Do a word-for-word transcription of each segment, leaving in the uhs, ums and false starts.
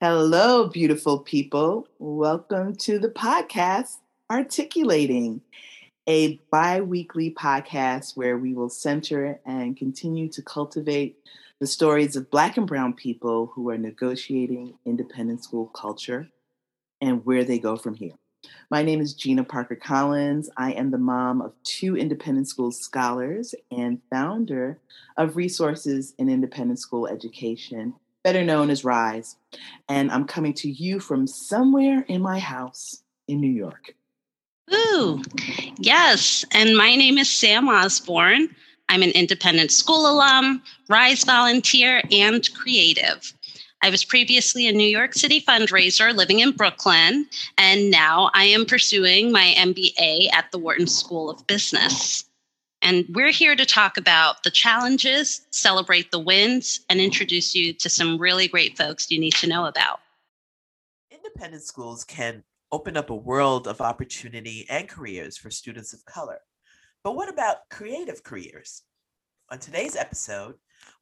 Hello, beautiful people. Welcome to the podcast, Articulating, a bi-weekly podcast where we will center and continue to cultivate the stories of Black and Brown people who are negotiating independent school culture and where they go from here. My name is Gina Parker Collins. I am the mom of two independent school scholars and founder of Resources in Independent School Education, better known as RISE, and I'm coming to you from somewhere in my house in New York. Ooh, yes, and my name is Sam Osborne. I'm an independent school alum, RISE volunteer, and creative. I was previously a New York City fundraiser living in Brooklyn, and now I am pursuing my M B A at the Wharton School of Business. And we're here to talk about the challenges, celebrate the wins, and introduce you to some really great folks you need to know about. Independent schools can open up a world of opportunity and careers for students of color. But what about creative careers? On today's episode,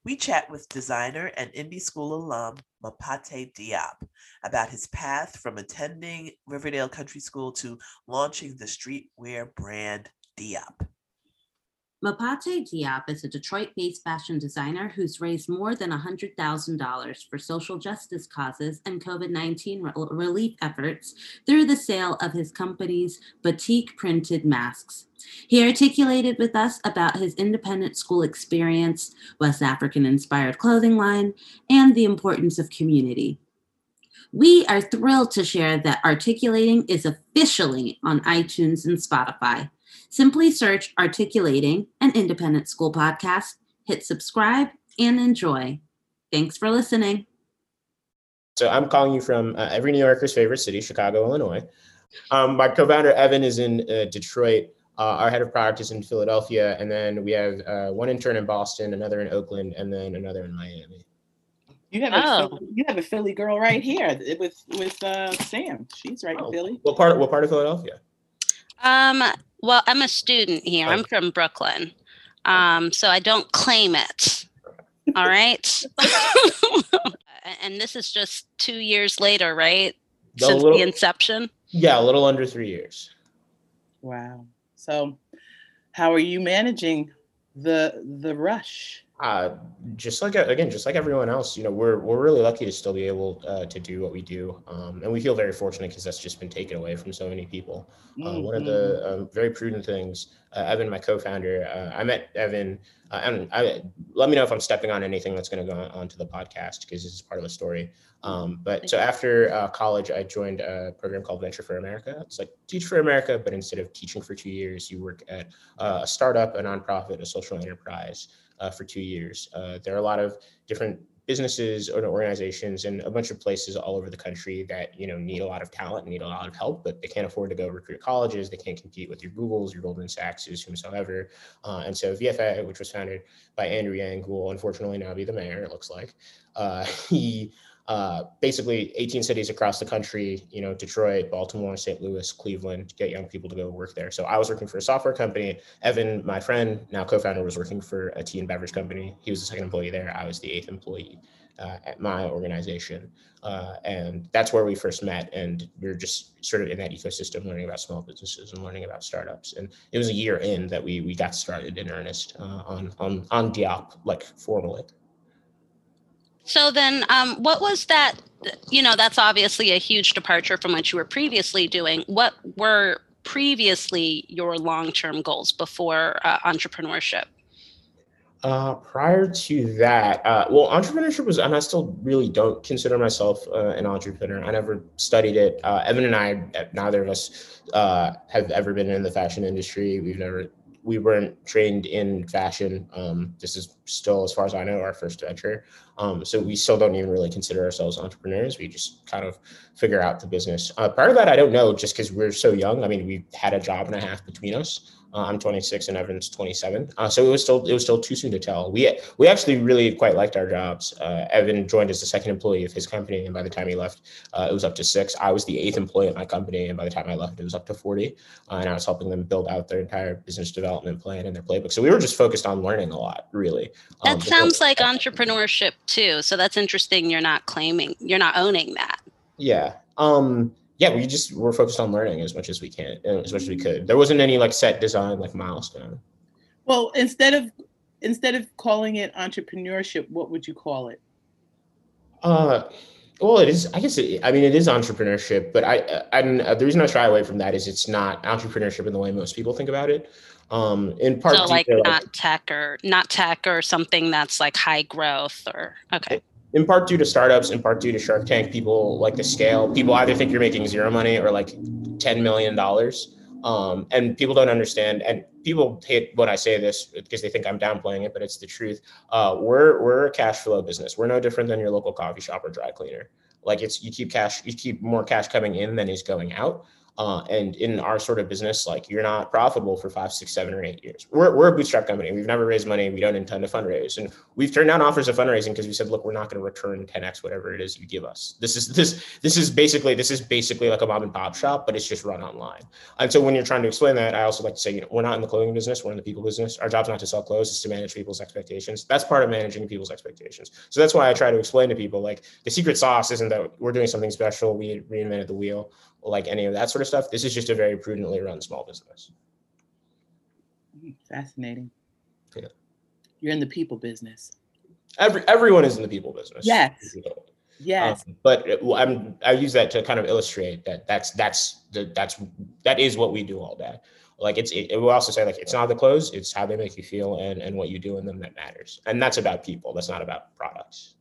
we chat with designer and indie school alum Mapate Diop about his path from attending Riverdale Country School to launching the streetwear brand Diop. Mapate Diop is a Detroit-based fashion designer who's raised more than one hundred thousand dollars for social justice causes and covid nineteen re- relief efforts through the sale of his company's boutique printed masks. He articulated with us about his independent school experience, West African-inspired clothing line, and the importance of community. We are thrilled to share that Articulating is officially on iTunes and Spotify. Simply search Articulating, an independent school podcast, hit subscribe, and enjoy. Thanks for listening. So I'm calling you from uh, every New Yorker's favorite city, Chicago, Illinois. Um, my co-founder, Evan, is in uh, Detroit. Uh, our head of product is in Philadelphia. And then we have uh, one intern in Boston, another in Oakland, and then another in Miami. You have oh. a you have a Philly girl right here with, with uh, Sam. She's right oh. in Philly. What part, what part of Philadelphia? Um. Well, I'm a student here. I'm from Brooklyn, um, so I don't claim it, all right? And this is just two years later, right? Since a little, the inception? Yeah, a little under three years. Wow. So how are you managing the the rush? Uh, just like, again, just like everyone else, you know, we're we're really lucky to still be able uh, to do what we do. Um, and we feel very fortunate because that's just been taken away from so many people. Mm-hmm. Uh, one of the uh, very prudent things, uh, Evan, my co-founder, uh, I met Evan, uh, and I, let me know if I'm stepping on anything that's going to go on, onto the podcast because this is part of the story. Um, but so after uh, college, I joined a program called Venture for America. It's like Teach for America, but instead of teaching for two years, you work at uh, a startup, a nonprofit, a social enterprise. Uh, for two years. Uh, there are a lot of different businesses and organizations and a bunch of places all over the country that, you know, need a lot of talent, need a lot of help, but they can't afford to go recruit colleges. They can't compete with your Googles, your Goldman Sachses, whomsoever. Uh, and so V F A, which was founded by Andrew Yang, who will unfortunately now be the mayor, it looks like, uh, he uh, basically eighteen cities across the country, you know, Detroit, Baltimore, Saint Louis, Cleveland, to get young people to go work there. So I was working for a software company. Evan, my friend, now co-founder, was working for a tea and beverage company. He was the second employee there. I was the eighth employee uh, at my organization. Uh, and that's where we first met. And we were just sort of in that ecosystem, learning about small businesses and learning about startups. And it was a year in that we we got started in earnest uh, on, on, on Diop, like formally. So then um, what was that, you know, that's obviously a huge departure from what you were previously doing. What were previously your long-term goals before uh, entrepreneurship? Uh, prior to that, uh, well, entrepreneurship was, and I still really don't consider myself uh, an entrepreneur. I never studied it. Uh, Evan and I, neither of us uh, have ever been in the fashion industry. We've never, we weren't trained in fashion. Um, this is still, as far as I know, our first venture. Um, so we still don't even really consider ourselves entrepreneurs. We just kind of figure out the business. Uh, part of that, I don't know, just because we're so young. I mean, we had a job and a half between us. Uh, I'm twenty-six and Evan's twenty-seven. Uh, so it was still it was still too soon to tell. We we actually really quite liked our jobs. Uh, Evan joined as the second employee of his company, and by the time he left, uh, it was up to six. I was the eighth employee at my company, and by the time I left, it was up to forty. Uh, and I was helping them build out their entire business development plan and their playbook. So we were just focused on learning a lot, really. That um, sounds like entrepreneurship too. So that's interesting. You're not claiming, you're not owning that. Yeah. Um, Yeah, we just were focused on learning as much as we can, as much as we could. There wasn't any like set design, like milestone. Well, instead of instead of calling it entrepreneurship, what would you call it? Uh, well, it is. I guess it, I mean it is entrepreneurship, but I, I the reason I shy away from that is it's not entrepreneurship in the way most people think about it. Um, in part, so like not tech or not tech or something that's like high growth or okay. It, in part due to startups, in part due to Shark Tank, people like to scale. People either think you're making zero money or like ten million dollars. Um, and people don't understand. And people hate when I say this because they think I'm downplaying it, but it's the truth. Uh, we're we're a cash flow business. We're no different than your local coffee shop or dry cleaner. Like it's you keep cash, you keep more cash coming in than is going out. Uh, and in our sort of business, like you're not profitable for five, six, seven, or eight years. We're we're a bootstrap company. We've never raised money. We don't intend to fundraise, and we've turned down offers of fundraising because we said, look, we're not going to return ten x whatever it is you give us. This is this this is basically this is basically like a mom and pop shop, but it's just run online. And so when you're trying to explain that, I also like to say, you know, we're not in the clothing business. We're in the people business. Our job's not to sell clothes; it's to manage people's expectations. That's part of managing people's expectations. So that's why I try to explain to people, like the secret sauce isn't that we're doing something special. We reinvented the wheel. Like any of that sort of stuff. This is just a very prudently run small business. Fascinating. Yeah. You're in the people business. Every, everyone is in the people business. Yes. Yes. Um, but it, I'm, I use that to kind of illustrate that that's, that's, the, that's, that is what we do all day. Like it's, it, it will also say like, it's not the clothes, it's how they make you feel and, and what you do in them that matters. And that's about people. That's not about products.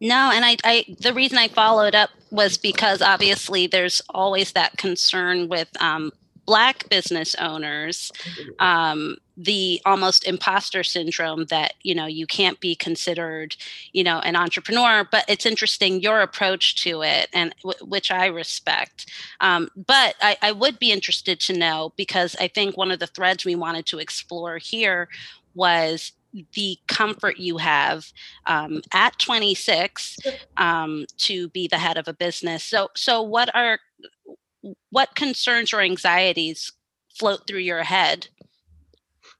No, and I, I, the reason I followed up was because obviously there's always that concern with um, Black business owners, um, the almost imposter syndrome that, you know, you can't be considered, you know, an entrepreneur, but it's interesting your approach to it, and w- which I respect. Um, but I, I would be interested to know, because I think one of the threads we wanted to explore here was the comfort you have um, at twenty-six um, to be the head of a business. So, so what are what concerns or anxieties float through your head?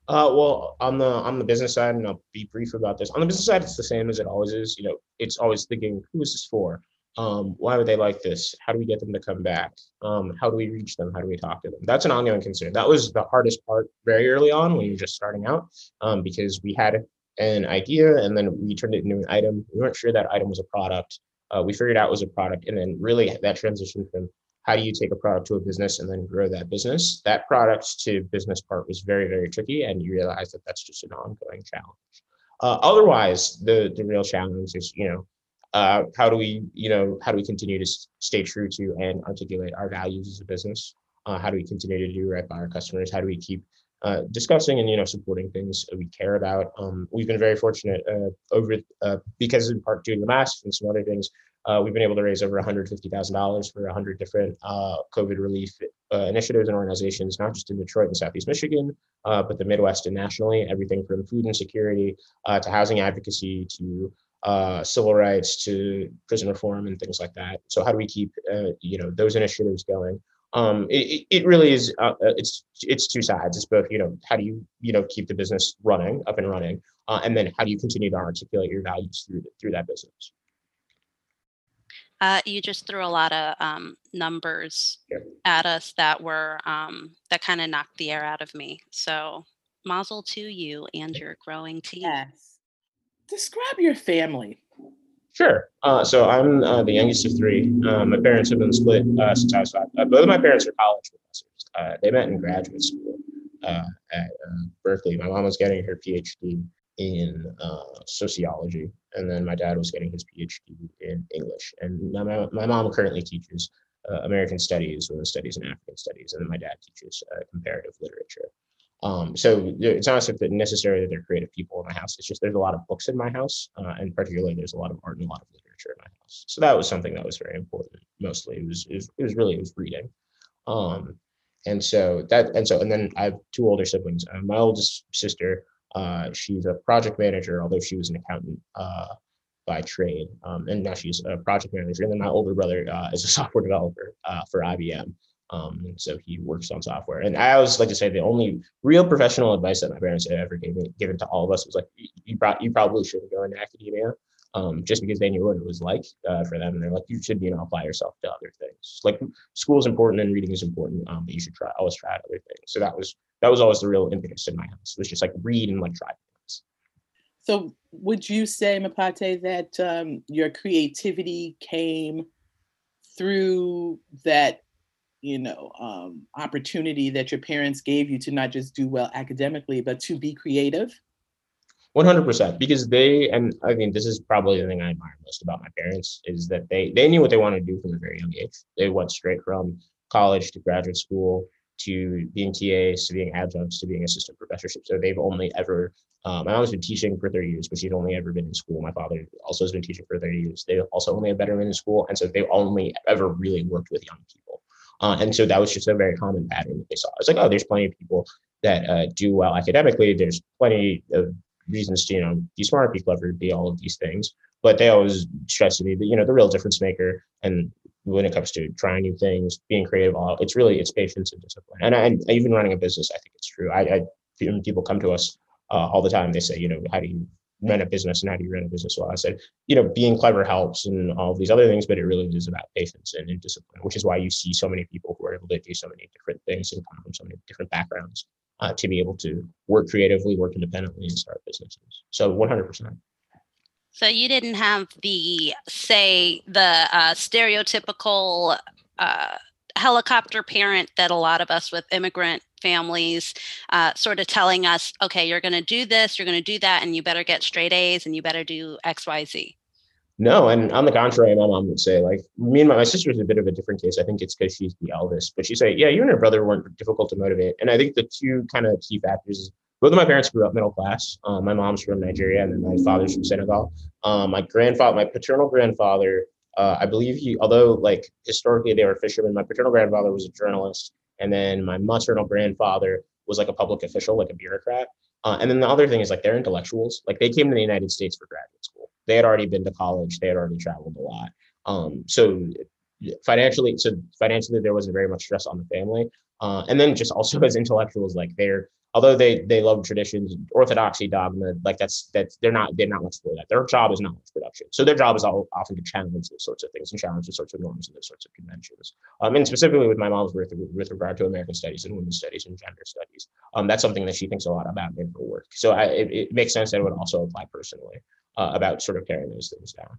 Uh, well, on the on the business side, and I'll be brief about this. On the business side, it's the same as it always is. You know, it's always thinking, who is this for? Um, why would they like this? How do we get them to come back? Um, how do we reach them? How do we talk to them? That's an ongoing concern. That was the hardest part very early on when you're just starting out, um, because we had an idea and then we turned it into an item. We weren't sure that item was a product. Uh, we figured out it was a product. And then really that transition from how do you take a product to a business and then grow that business? That product to business part was very, very tricky. And you realize that that's just an ongoing challenge. Uh, otherwise, the, the real challenge is, you know, Uh, how do we, you know, how do we continue to stay true to and articulate our values as a business? Uh, how do we continue to do right by our customers? How do we keep uh, discussing and, you know, supporting things we care about? Um, we've been very fortunate uh, over uh, because in part due to the mask and some other things, uh, we've been able to raise over one hundred fifty thousand dollars for one hundred different uh, COVID relief uh, initiatives and organizations, not just in Detroit and Southeast Michigan, uh, but the Midwest and nationally, everything from food insecurity uh, to housing advocacy to uh civil rights to prison reform and things like that. So how do we keep uh, you know those initiatives going? um it, it really is uh, it's it's two sides. It's both, you know, how do you you know keep the business running up and running, uh, and then how do you continue to articulate your values through the, through that business. Uh you just threw a lot of um numbers yeah. at us that were um that kind of knocked the air out of me, so mazel to you and your growing team. Yes. Describe your family. Sure. Uh, so I'm uh, the youngest of three. Uh, my parents have been split uh, since I was five. Uh, both of my parents are college professors. Uh, they met in graduate school uh, at uh, Berkeley. My mom was getting her PhD in uh, sociology, and then my dad was getting his PhD in English. And my, my, my mom currently teaches uh, American Studies, Women's Studies, and African Studies, and then my dad teaches uh, comparative literature. Um, so it's not necessarily that they're creative people in my house. It's just there's a lot of books in my house, uh, and particularly there's a lot of art and a lot of literature in my house. So that was something that was very important. Mostly it was it was, it was really it was reading, um, and so that and so and then I have two older siblings. Uh, my oldest sister, uh, she's a project manager, although she was an accountant uh, by trade, um, and now she's a project manager. And then my older brother uh, is a software developer uh, for I B M. Um, and so he works on software. And I always like to say the only real professional advice that my parents had ever given given to all of us was like, you, brought, you probably shouldn't go into academia, um, just because they knew what it was like uh, for them. And they're like, you should be and apply yourself to other things. Like school is important and reading is important, um, but you should try always try out other things. So that was that was always the real impetus in my house. It was just like read and like try things. So would you say, Mapate, that um, your creativity came through that, you know, um, opportunity that your parents gave you to not just do well academically, but to be creative? one hundred percent, because they, and I mean, this is probably the thing I admire most about my parents, is that they they knew what they wanted to do from a very young age. They went straight from college to graduate school, to being T As, to being adjuncts, to being assistant professorships. So they've only ever, um, my mom's been teaching for thirty years, but she's only ever been in school. My father also has been teaching for thirty years. They also only have better men in school. And so they've only ever really worked with young people. Uh, and so that was just a very common pattern that they saw. It's like, oh, there's plenty of people that uh, do well academically. There's plenty of reasons to, you know, be smart, be clever, be all of these things. But they always stressed to me that, you know, the real difference maker, and when it comes to trying new things, being creative, all it's really it's patience and discipline. And I, and even running a business, I think it's true. I, I when people come to us uh, all the time. They say, you know, how do you run a business and how do you run a business? Well, I said, you know, being clever helps and all these other things, but it really is about patience and, and discipline, which is why you see so many people who are able to do so many different things and come from so many different backgrounds uh, to be able to work creatively, work independently, and start businesses. So one hundred percent. So you didn't have the, say, the uh, stereotypical uh, helicopter parent that a lot of us with immigrant families uh, sort of telling us, okay, you're going to do this, you're going to do that, and you better get straight A's and you better do X, Y, Z. No, and on the contrary, my mom would say, like, me and my, my sister is a bit of a different case. I think it's because she's the eldest, but she said, yeah, you and her brother weren't difficult to motivate. And I think the two kind of key factors is both of my parents grew up middle class. Um, my mom's from Nigeria and then my father's from Senegal. Um, my grandfather, my paternal grandfather, uh, I believe he, although like historically they were fishermen, my paternal grandfather was a journalist. And then my maternal grandfather was like a public official, like a bureaucrat. Uh, and then the other thing is like they're intellectuals. Like they came to the United States for graduate school. They had already been to college. They had already traveled a lot. Um, so financially, so financially, there wasn't very much stress on the family. Uh, and then just also as intellectuals, like they're, although they they love traditions, orthodoxy, dogma, like that's that's they're not they're not much for that. Their job is not much production. So their job is all, often to challenge those sorts of things and challenge those sorts of norms and those sorts of conventions. Um, and specifically with my mom's work with, with regard to American studies and women's studies and gender studies, um, that's something that she thinks a lot about in her work. So I, it, it makes sense that it would also apply personally uh, about sort of carrying those things down.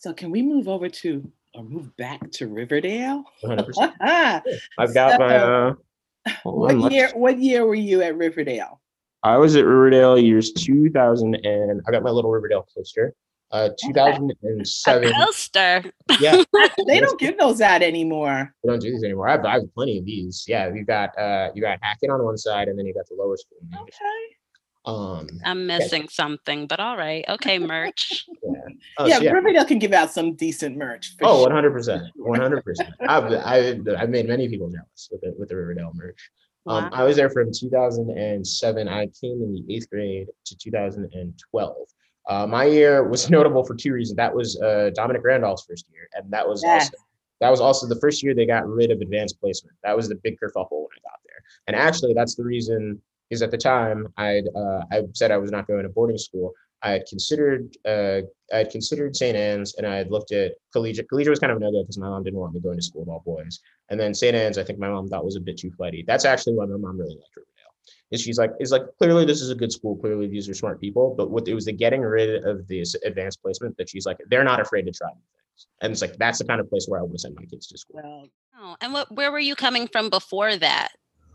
So can we move over to or move back to Riverdale? one hundred percent. I've got so, my. Uh, what on, year? What year were you at Riverdale? I was at Riverdale years two thousand, and I got my little Riverdale poster. Uh, two thousand seven. A poster. Yeah, they don't give those out anymore. They don't do these anymore. I have, I have plenty of these. Yeah, you got uh, you got Hackett on one side, and then you got the lower school. Okay. Um, I'm missing yeah. something, but all right. Okay, merch. Yeah, uh, yeah, so yeah. Riverdale can give out some decent merch. Oh, one hundred percent. one hundred percent. I've, I've, I've made many people jealous with the, with the Riverdale merch. Um, wow. I was there from two thousand seven. I came in the eighth grade to two thousand twelve. Uh, my year was notable for two reasons. That was uh, Dominic Randolph's first year, and that was yes. also, that was also the first year they got rid of advanced placement. That was the big kerfuffle when I got there. And actually, that's the reason... Because at the time, I'd uh, I said I was not going to boarding school. I had considered uh, I had considered Saint Anne's, and I had looked at Collegiate. Collegiate was kind of no-go because my mom didn't want me going to school with all boys. And then Saint Anne's, I think my mom thought was a bit too flighty. That's actually why my mom really liked Riverdale. Is she's like, is like clearly this is a good school. Clearly these are smart people. But what it was the getting rid of this advanced placement that she's like, they're not afraid to try new things. And it's like that's the kind of place where I would send my kids to school. Well, oh, and what where were you coming from before that?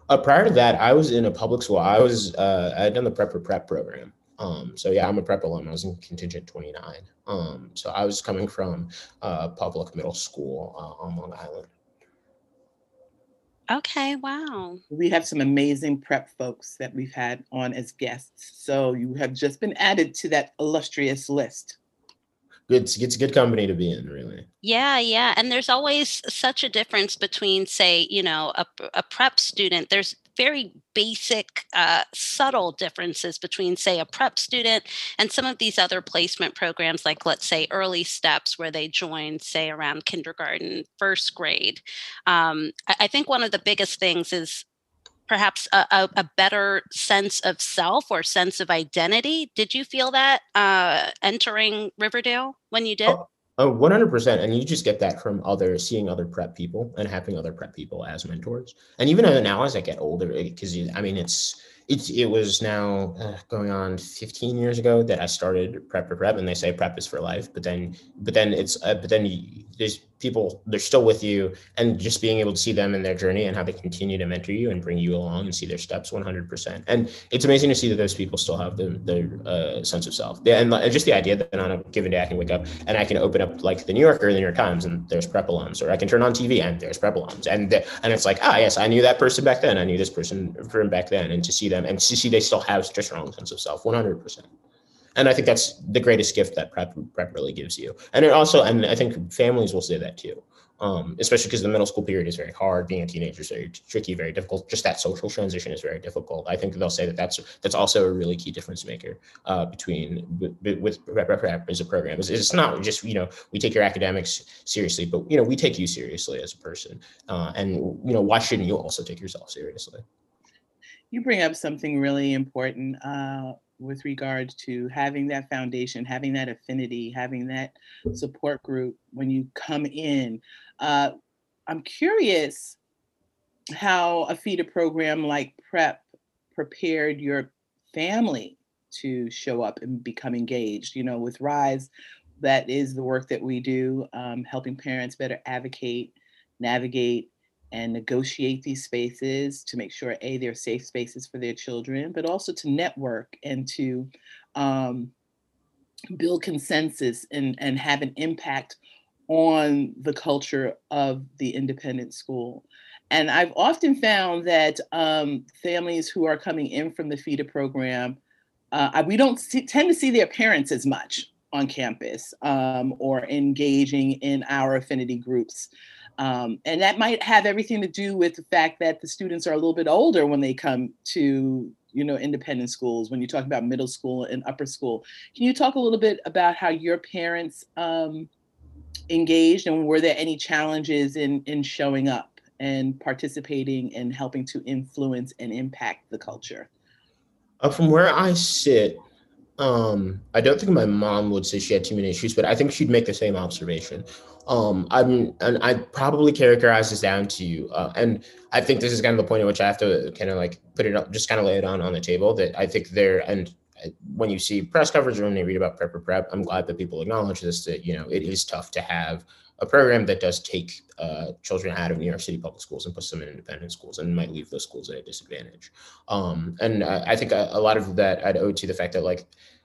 Uh, prior to that, I was in a public school. I was uh, I had done the Prep for Prep program. Um, so yeah, I'm a Prep alum. I was in contingent twenty-nine. Um, so I was coming from a uh, public middle school uh, on Long Island. Okay, wow. We have some amazing prep folks that we've had on as guests. So you have just been added to that illustrious list. Good, it's good company to be in, really. Yeah, yeah. And there's always such a difference between, say, you know, a, a prep student. There's very basic, uh, subtle differences between, say, a prep student and some of these other placement programs, like, let's say, Early Steps, where they join, say, around kindergarten, first grade. Um, I, I think one of the biggest things is perhaps a, a, a better sense of self or sense of identity. Did you feel that uh, entering Riverdale when you did? Oh, oh, one hundred percent. And you just get that from other, seeing other prep people and having other prep people as mentors. And even now as I get older, because I mean, it's, it's it was now uh, going on fifteen years ago that I started Prep for Prep, and they say prep is for life. But then, but then it's, uh, but then you, there's people, they're still with you, and just being able to see them in their journey and how they continue to mentor you and bring you along and see their steps one hundred percent. And it's amazing to see that those people still have the, their uh, sense of self. Yeah, and just the idea that on a given day I can wake up and I can open up like the New Yorker and the New York Times and there's prep alums, or I can turn on T V and there's prep alums. And, the, and it's like, ah, yes, I knew that person back then. I knew this person from back then. And to see them and to see they still have such a strong sense of self, one hundred percent. And I think that's the greatest gift that prep prep really gives you. And it also, and I think families will say that too, um, especially because the middle school period is very hard. Being a teenager is very tricky, very difficult. Just that social transition is very difficult. I think they'll say that that's that's also a really key difference maker uh, between with, with prep, prep, prep as a program. It's, it's not just, you know, we take your academics seriously, but, you know, we take you seriously as a person. Uh, and, you know, why shouldn't you also take yourself seriously? You bring up something really important. Uh... with regard to having that foundation, having that affinity, having that support group when you come in. Uh, I'm curious how a feeder program like PrEP prepared your family to show up and become engaged. You know, with RISE, that is the work that we do, um, helping parents better advocate, navigate, and negotiate these spaces to make sure, A, they're safe spaces for their children, but also to network and to um, build consensus and, and have an impact on the culture of the independent school. And I've often found that um, families who are coming in from the feeder program, uh, we don't see, tend to see their parents as much on campus um, or engaging in our affinity groups. Um, and that might have everything to do with the fact that the students are a little bit older when they come to, you know, independent schools, when you talk about middle school and upper school. Can you talk a little bit about how your parents um, engaged, and were there any challenges in, in showing up and participating and helping to influence and impact the culture? Uh, from where I sit, um, I don't think my mom would say she had too many issues, but I think she'd make the same observation. Um, I'm, and I probably characterize this down to, uh, and I think this is kind of the point at which I have to kind of like put it up, just kind of lay it on, on the table, that I think there, and when you see press coverage or when they read about prep or prep, I'm glad that people acknowledge this, that, you know, it is tough to have a program that does take uh, children out of New York City public schools and puts them in independent schools and might leave those schools at a disadvantage. Um, and I, I think a, a lot of that I'd owe to the fact that like,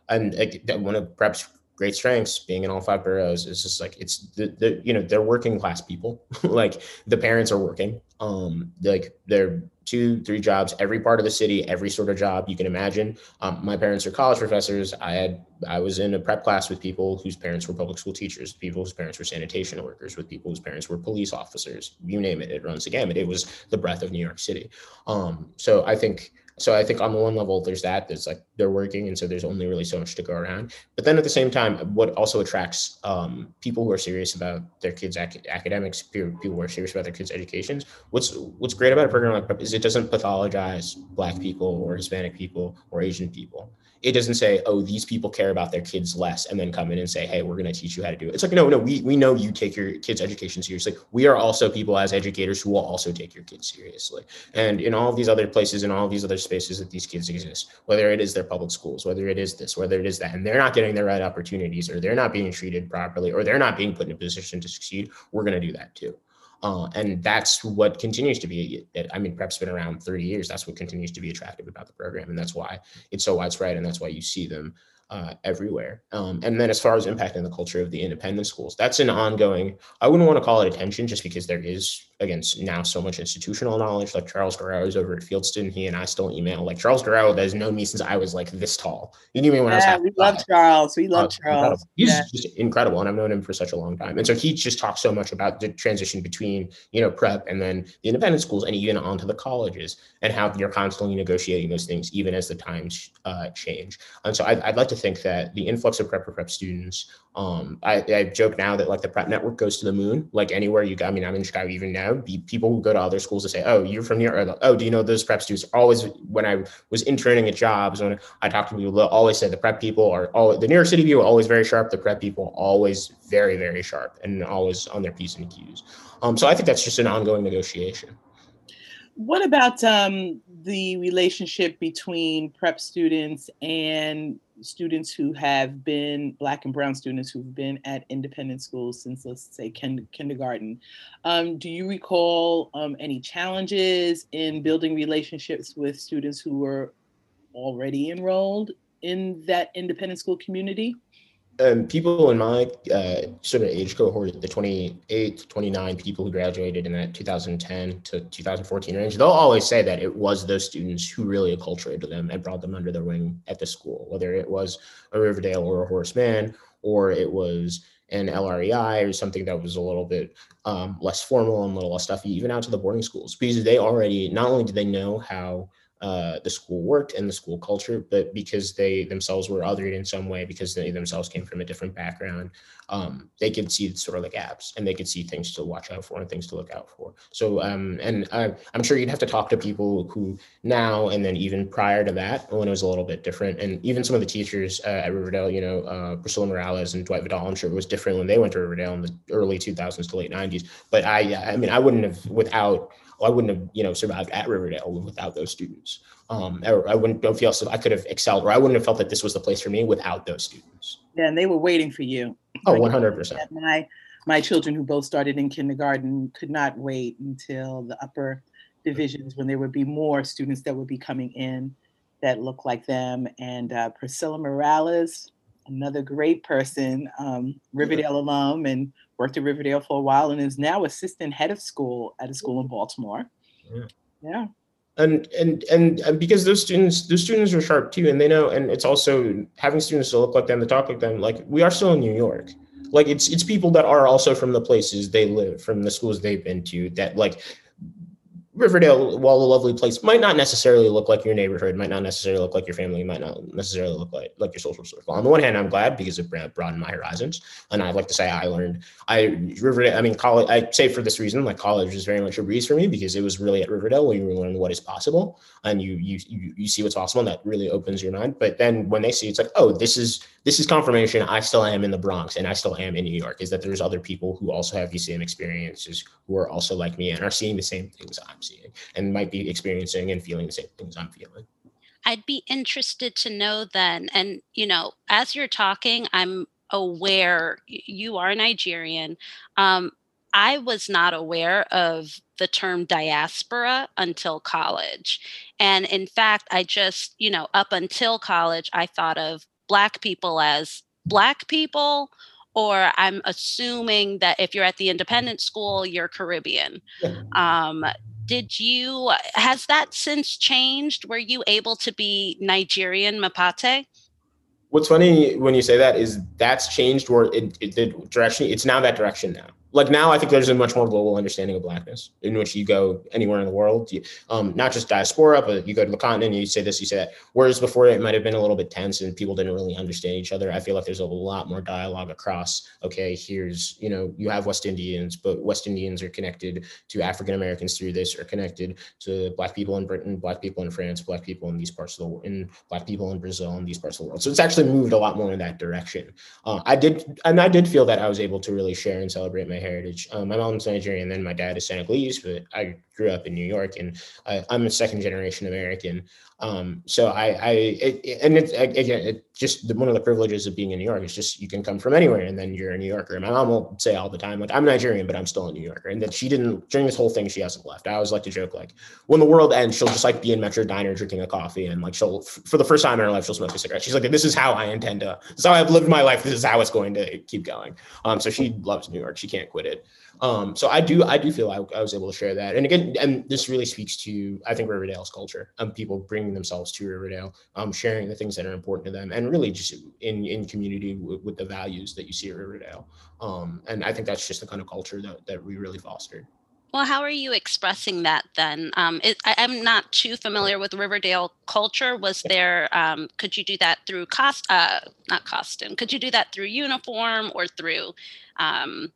and like, that one of prep's great strengths being in all five boroughs is just like, it's the, the you know, they're working class people. Like the parents are working, um, like they're two, three jobs, every part of the city, every sort of job you can imagine. Um, my parents are college professors. I had, I was in a prep class with people whose parents were public school teachers, people whose parents were sanitation workers, with people whose parents were police officers, you name it, it runs the gamut. It was the breadth of New York City. Um, so I think, So I think on the one level, there's that, there's like they're working. And so there's only really so much to go around. But then at the same time, what also attracts um, people who are serious about their kids' ac- academics, people who are serious about their kids' educations. What's what's great about a program like PrEP is it doesn't pathologize Black people or Hispanic people or Asian people. It doesn't say, oh, these people care about their kids less, and then come in and say, hey, we're going to teach you how to do it. It's like, no, no, we we know you take your kids' education seriously. We are also people as educators who will also take your kids seriously. And in all of these other places, in all of these other spaces that these kids exist, whether it is their public schools, whether it is this, whether it is that, and they're not getting the right opportunities, or they're not being treated properly, or they're not being put in a position to succeed, we're going to do that too. Uh, and that's what continues to be, I mean, PrEP's been around thirty years. That's what continues to be attractive about the program. And that's why it's so widespread. And that's why you see them uh, everywhere. Um, and then as far as impacting the culture of the independent schools, that's an ongoing, I wouldn't want to call it attention just because there is, again, now so much institutional knowledge. Like Charles Guerrero is over at Fieldston. He and I still email. Like Charles Guerrero has known me since I was like this tall. You knew me when yeah, I was half we love Charles. We love uh, Charles. He's yeah. just incredible. And I've known him for such a long time. And so he just talks so much about the transition between, you know, prep and then the independent schools and even onto the colleges and how you're constantly negotiating those things, even as the times uh, change. And so I'd, I'd like to think that the influx of prep for prep students, um, I, I joke now that like the prep network goes to the moon, like anywhere you go. I mean, I'm in Chicago even now. The people who go to other schools to say, oh, you're from New York. Oh, do you know those prep students? Always, when I was interning at jobs, when I talked to people, always said the prep people are always, the New York City people are always very sharp. The prep people always very, very sharp and always on their P's and Q's. Um, so I think that's just an ongoing negotiation. What about um, the relationship between prep students and students who have been Black and brown students who've been at independent schools since, let's say, kindergarten? Um, do you recall um, any challenges in building relationships with students who were already enrolled in that independent school community? Um, people in my uh, sort of age cohort, the twenty-eight, twenty-nine people who graduated in that two thousand ten to two thousand fourteen range, they'll always say that it was those students who really acculturated them and brought them under their wing at the school, whether it was a Riverdale or a Horace Mann, or it was an L R E I or something that was a little bit um, less formal and a little less stuffy, even out to the boarding schools, because they already, not only did they know how Uh, the school worked and the school culture, but because they themselves were othered in some way, because they themselves came from a different background, um, they could see sort of the gaps and they could see things to watch out for and things to look out for. So, um, and I, I'm sure you'd have to talk to people who now, and then even prior to that, when it was a little bit different. And even some of the teachers uh, at Riverdale, you know, uh, Priscilla Morales and Dwight Vidal, I'm sure it was different when they went to Riverdale in the early two thousands to late nineties. But I, I mean, I wouldn't have without I wouldn't have, you know, survived at Riverdale without those students. Um, I, I wouldn't don't feel so I could have excelled, or I wouldn't have felt that this was the place for me without those students. Yeah, and they were waiting for you. Oh, one hundred percent. My my children, who both started in kindergarten, could not wait until the upper divisions when there would be more students that would be coming in that looked like them. And uh, Priscilla Morales, another great person, um, Riverdale yeah. alum, and worked at Riverdale for a while, and is now assistant head of school at a school in Baltimore. Yeah. yeah. And, and and because those students, those students are sharp too, and they know, and it's also having students to look like them, to talk like them, like we are still in New York. Like it's it's people that are also from the places they live, from the schools they've been to, that like Riverdale, while a lovely place, might not necessarily look like your neighborhood, might not necessarily look like your family, might not necessarily look like, like your social circle. On the one hand, I'm glad because it broadened my horizons. And I'd like to say I learned, I, Riverdale, I mean, college, I say for this reason, like college was very much a breeze for me because it was really at Riverdale where you learn what is possible and you, you, you, you see what's possible, and that really opens your mind. But then when they see, it's like, oh, this is, this is confirmation. I still am in the Bronx and I still am in New York, is that there's other people who also have these same experiences who are also like me and are seeing the same things I'm seeing and might be experiencing and feeling the same things I'm feeling. I'd be interested to know then, and you know, as you're talking, I'm aware you are Nigerian. Um, I was not aware of the term diaspora until college. And in fact, I just, you know, up until college, I thought of Black people as Black people, or I'm assuming that if you're at the independent school, you're Caribbean. Yeah. Um, Did you, has that since changed? Were you able to be Nigerian Mapate? What's funny when you say that is that's changed, where it, it the direction, it's now that direction now. Like now I think there's a much more global understanding of Blackness in which you go anywhere in the world, you, um, not just diaspora, but you go to the continent, you say this, you say that. Whereas before it might've been a little bit tense and people didn't really understand each other. I feel like there's a lot more dialogue across, okay, here's, you know, you have West Indians, but West Indians are connected to African-Americans through this, are connected to Black people in Britain, Black people in France, Black people in these parts of the world, and Black people in Brazil and these parts of the world. So it's actually moved a lot more in that direction. Uh, I did, and I did feel that I was able to really share and celebrate my heritage. Um, my mom's Nigerian, and then my dad is Senegalese, but I grew up in New York, and I, I'm a second generation American. Um, so I, I it, and it's again, it, just the, one of the privileges of being in New York is just, you can come from anywhere and then you're a New Yorker. And my mom will say all the time, like, I'm Nigerian, but I'm still a New Yorker. And that she didn't, during this whole thing, she hasn't left. I always like to joke, like, when the world ends, she'll just like be in Metro Diner drinking a coffee. And like, she'll, f- for the first time in her life, she'll smoke a cigarette. She's like, this is how I intend to, this is how I've lived my life. This is how it's going to keep going. Um, so she loves New York. She can't quit it. Um, so I do, I do feel I, I was able to share that. And again, and this really speaks to, I think, Riverdale's culture and people bringing themselves to Riverdale, um, sharing the things that are important to them, and really just in, in community w- with the values that you see at Riverdale. Um, and I think that's just the kind of culture that, that we really fostered. Well, how are you expressing that then? Um, it, I, I'm not too familiar with Riverdale culture. Was there, um, could you do that through cost, uh, not costume, could you do that through uniform or through um,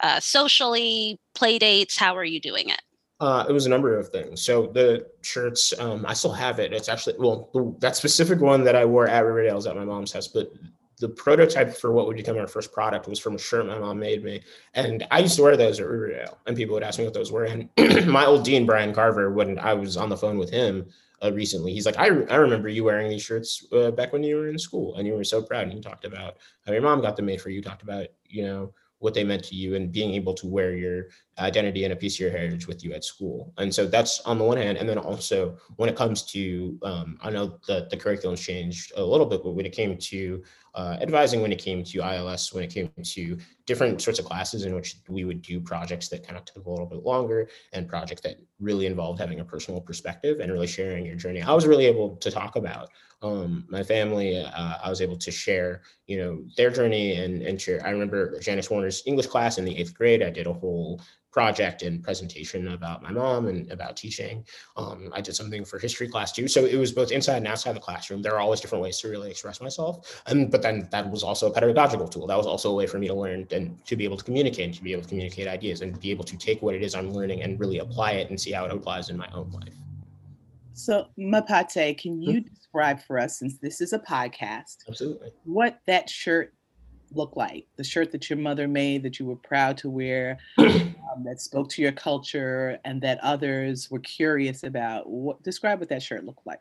uh, socially, play dates? How are you doing it? Uh, it was a number of things. So the shirts, um, I still have it. It's actually, well, that specific one that I wore at Riverdale is at my mom's house, but the prototype for what would become our first product was from a shirt my mom made me. And I used to wear those at Riverdale, and people would ask me what those were. And my old dean, Brian Carver, when I was on the phone with him uh, recently, he's like, I, re- I remember you wearing these shirts uh, back when you were in school, and you were so proud. And you talked about how your mom got them made for you, you talked about, you know, what they meant to you and being able to wear your identity and a piece of your heritage with you at school. And so that's on the one hand. And then also when it comes to, um, I know that the curriculum's changed a little bit, but when it came to uh, advising, when it came to I L S, when it came to different sorts of classes in which we would do projects that kind of took a little bit longer and projects that really involved having a personal perspective and really sharing your journey, I was really able to talk about um, my family. Uh, I was able to share, you know, their journey and, and share. I remember Janice Warner's English class in the eighth grade, I did a whole project and presentation about my mom and about teaching. Um, I did something for history class too. So it was both inside and outside the classroom. There are always different ways to really express myself. And, but then that was also a pedagogical tool. That was also a way for me to learn and to be able to communicate and to be able to communicate ideas and be able to take what it is I'm learning and really apply it and see how it applies in my own life. So Mapate, can you hmm. describe for us, since this is a podcast, Absolutely. what that shirt look like, the shirt that your mother made that you were proud to wear, um, that spoke to your culture and that others were curious about? What, describe what that shirt looked like.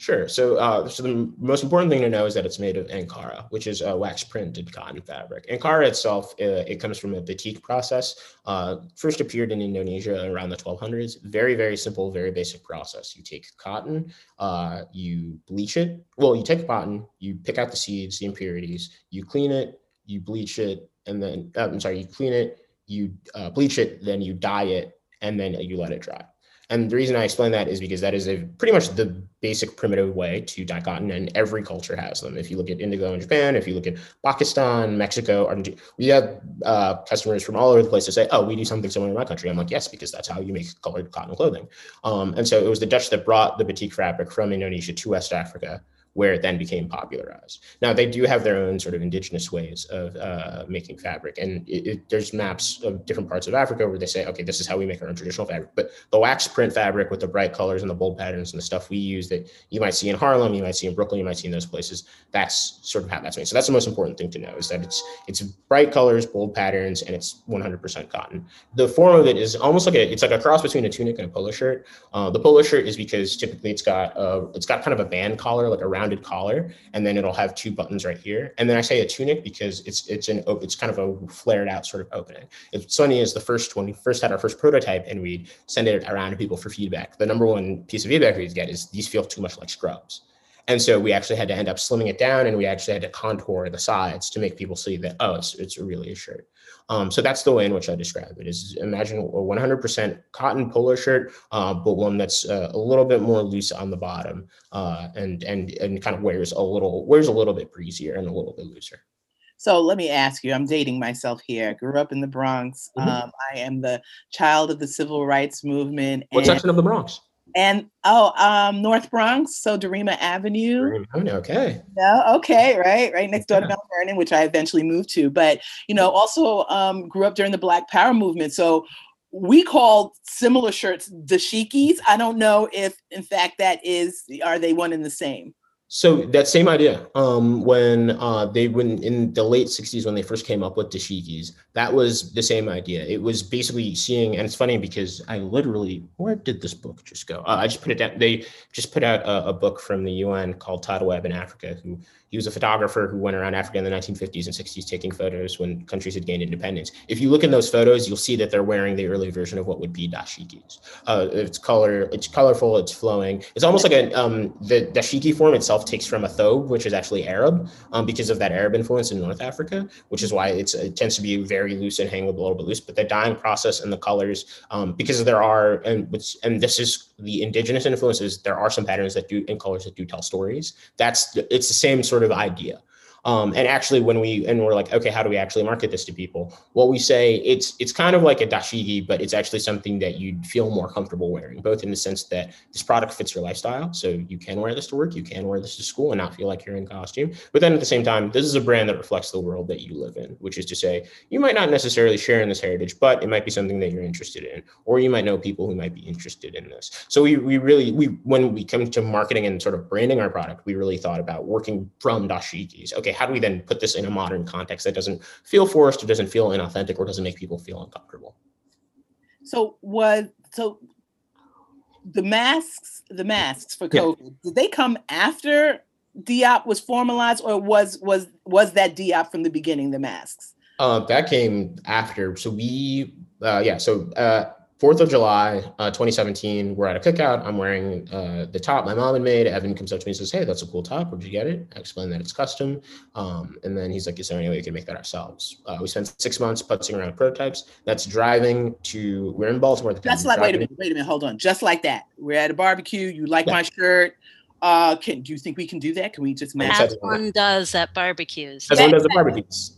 Sure. So, uh, so the most important thing to know is that it's made of Ankara, which is a wax printed cotton fabric. Ankara itself, uh, it comes from a batik process, uh, first appeared in Indonesia around the twelve hundreds. Very, very simple, very basic process. You take cotton, uh, you bleach it. Well, you take cotton, you pick out the seeds, the impurities, you clean it, you bleach it, and then, uh, I'm sorry, you clean it, you uh, bleach it, then you dye it, and then you let it dry. And the reason I explain that is because that is a pretty much the basic primitive way to dye cotton, and every culture has them. If you look at indigo in Japan, if you look at Pakistan, Mexico, Argentina, we have uh, customers from all over the place to say, oh, we do something similar in my country. I'm like, yes, because that's how you make colored cotton clothing. Um, and so it was the Dutch that brought the batik fabric from Indonesia to West Africa, where it then became popularized. Now, they do have their own sort of indigenous ways of uh, making fabric. And it, it, there's maps of different parts of Africa where they say, okay, this is how we make our own traditional fabric. But the wax print fabric with the bright colors and the bold patterns and the stuff we use that you might see in Harlem, you might see in Brooklyn, you might see in those places, that's sort of how that's made. So that's the most important thing to know, is that it's it's bright colors, bold patterns, and it's one hundred percent cotton. The form of it is almost like a, it's like a cross between a tunic and a polo shirt. Uh, the polo shirt is because typically it's got a, it's got kind of a band collar, like a rounded collar, and then it'll have two buttons right here. And then I say a tunic because it's it's an it's kind of a flared out sort of opening. It's funny, is the first when we first had our first prototype and we'd send it around to people for feedback, the number one piece of feedback we'd get is, these feel too much like scrubs. And so we actually had to end up slimming it down, and we actually had to contour the sides to make people see that, oh, it's it's really a shirt. Um, so that's the way in which I describe it, is imagine a one hundred percent cotton polo shirt, uh, but one that's uh, a little bit more loose on the bottom, uh, and and and kind of wears a little wears a little bit breezier and a little bit looser. So let me ask you, I'm dating myself here. I grew up in the Bronx. Mm-hmm. Um, I am the child of the civil rights movement. What and- section of the Bronx? And, oh, um, North Bronx, so Derima Avenue. Derima, okay. No, okay, right, right next door yeah. to Mount Vernon, which I eventually moved to. But, you know, also um, grew up during the Black Power movement. So we called similar shirts dashikis. I don't know if, in fact, that is, are they one and the same? So that same idea, um, when uh, they when in the late sixties, when they first came up with dashikis, that was the same idea. It was basically seeing, and it's funny because I literally, where did this book just go? Uh, I just put it down. They just put out a, a book from the U N called Todd Webb in Africa, who He was a photographer who went around Africa in the nineteen fifties and sixties taking photos when countries had gained independence. If you look in those photos, you'll see that they're wearing the early version of what would be dashikis. Uh, it's color, it's colorful, it's flowing. It's almost like a, um, the dashiki form itself takes from a thobe, which is actually Arab, um, because of that Arab influence in North Africa, which is why it's, it tends to be very loose and hang a little bit loose. But the dyeing process and the colors, um, because there are, and, and this is the indigenous influences, there are some patterns that do, and colors that do tell stories. That's, it's the same sort of idea. Um, and actually when we, and we're like, okay, how do we actually market this to people? Well, we say it's, it's kind of like a dashiki, but it's actually something that you'd feel more comfortable wearing, both in the sense that this product fits your lifestyle. So you can wear this to work, you can wear this to school and not feel like you're in costume. But then at the same time, this is a brand that reflects the world that you live in, which is to say, you might not necessarily share in this heritage, but it might be something that you're interested in, or you might know people who might be interested in this. So we, we really, we, when we come to marketing and sort of branding our product, we really thought about working from dashikis. Okay, how do we then put this in a modern context that doesn't feel forced or doesn't feel inauthentic or doesn't make people feel uncomfortable? So was so the masks, the masks for COVID, yeah. Did they come after Diop was formalized, or was was was that Diop from the beginning, the masks? Uh, that came after. So we, uh, yeah, so uh, fourth of July, uh, twenty seventeen, we're at a cookout. I'm wearing uh, the top my mom had made. Evan comes up to me and says, hey, that's a cool top. Where'd you get it? I explain that it's custom. Um, and then he's like, is there any way we can make that ourselves? Uh, we spent six months putzing around prototypes. That's driving to, we're in Baltimore. The That's like, wait a minute, wait a minute, hold on. Just like that. We're at a barbecue. You like yeah. my shirt. Uh, can, do you think we can do that? Can we just make As one does at barbecues. As one does at barbecues.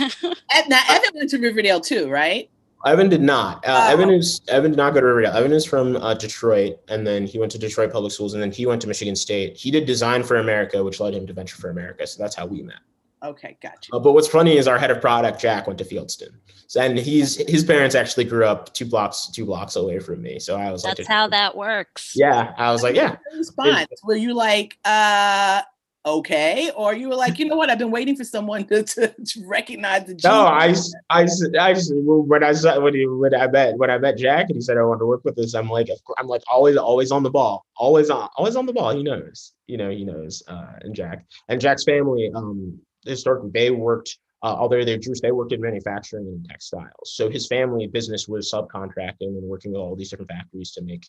Now, Evan went to Riverdale too, right? Evan did not. Uh, oh. Evan is Evan did not go to Riverdale. Evan is from uh, Detroit, and then he went to Detroit Public Schools, and then he went to Michigan State. He did Design for America, which led him to Venture for America. So that's how we met. Okay, gotcha. Uh, but what's funny is our head of product, Jack, went to Fieldston, so, and he's his parents actually grew up two blocks two blocks away from me. So I was that's like, that's how that works. Yeah, I was like, yeah. Response? Were you like, uh? okay, or you were like, you know what, I've been waiting for someone to, to, to recognize the G. No, I, I, I, when I saw, when, he, when I met, when I met Jack, and he said I wanted to work with this, I'm like, I'm like always, always on the ball, always on, always on the ball. He knows, you know, he knows. Uh, and Jack and Jack's family, um, historically, they worked. Uh, although they're Jewish, they worked in manufacturing and textiles. So his family business was subcontracting and working with all these different factories to make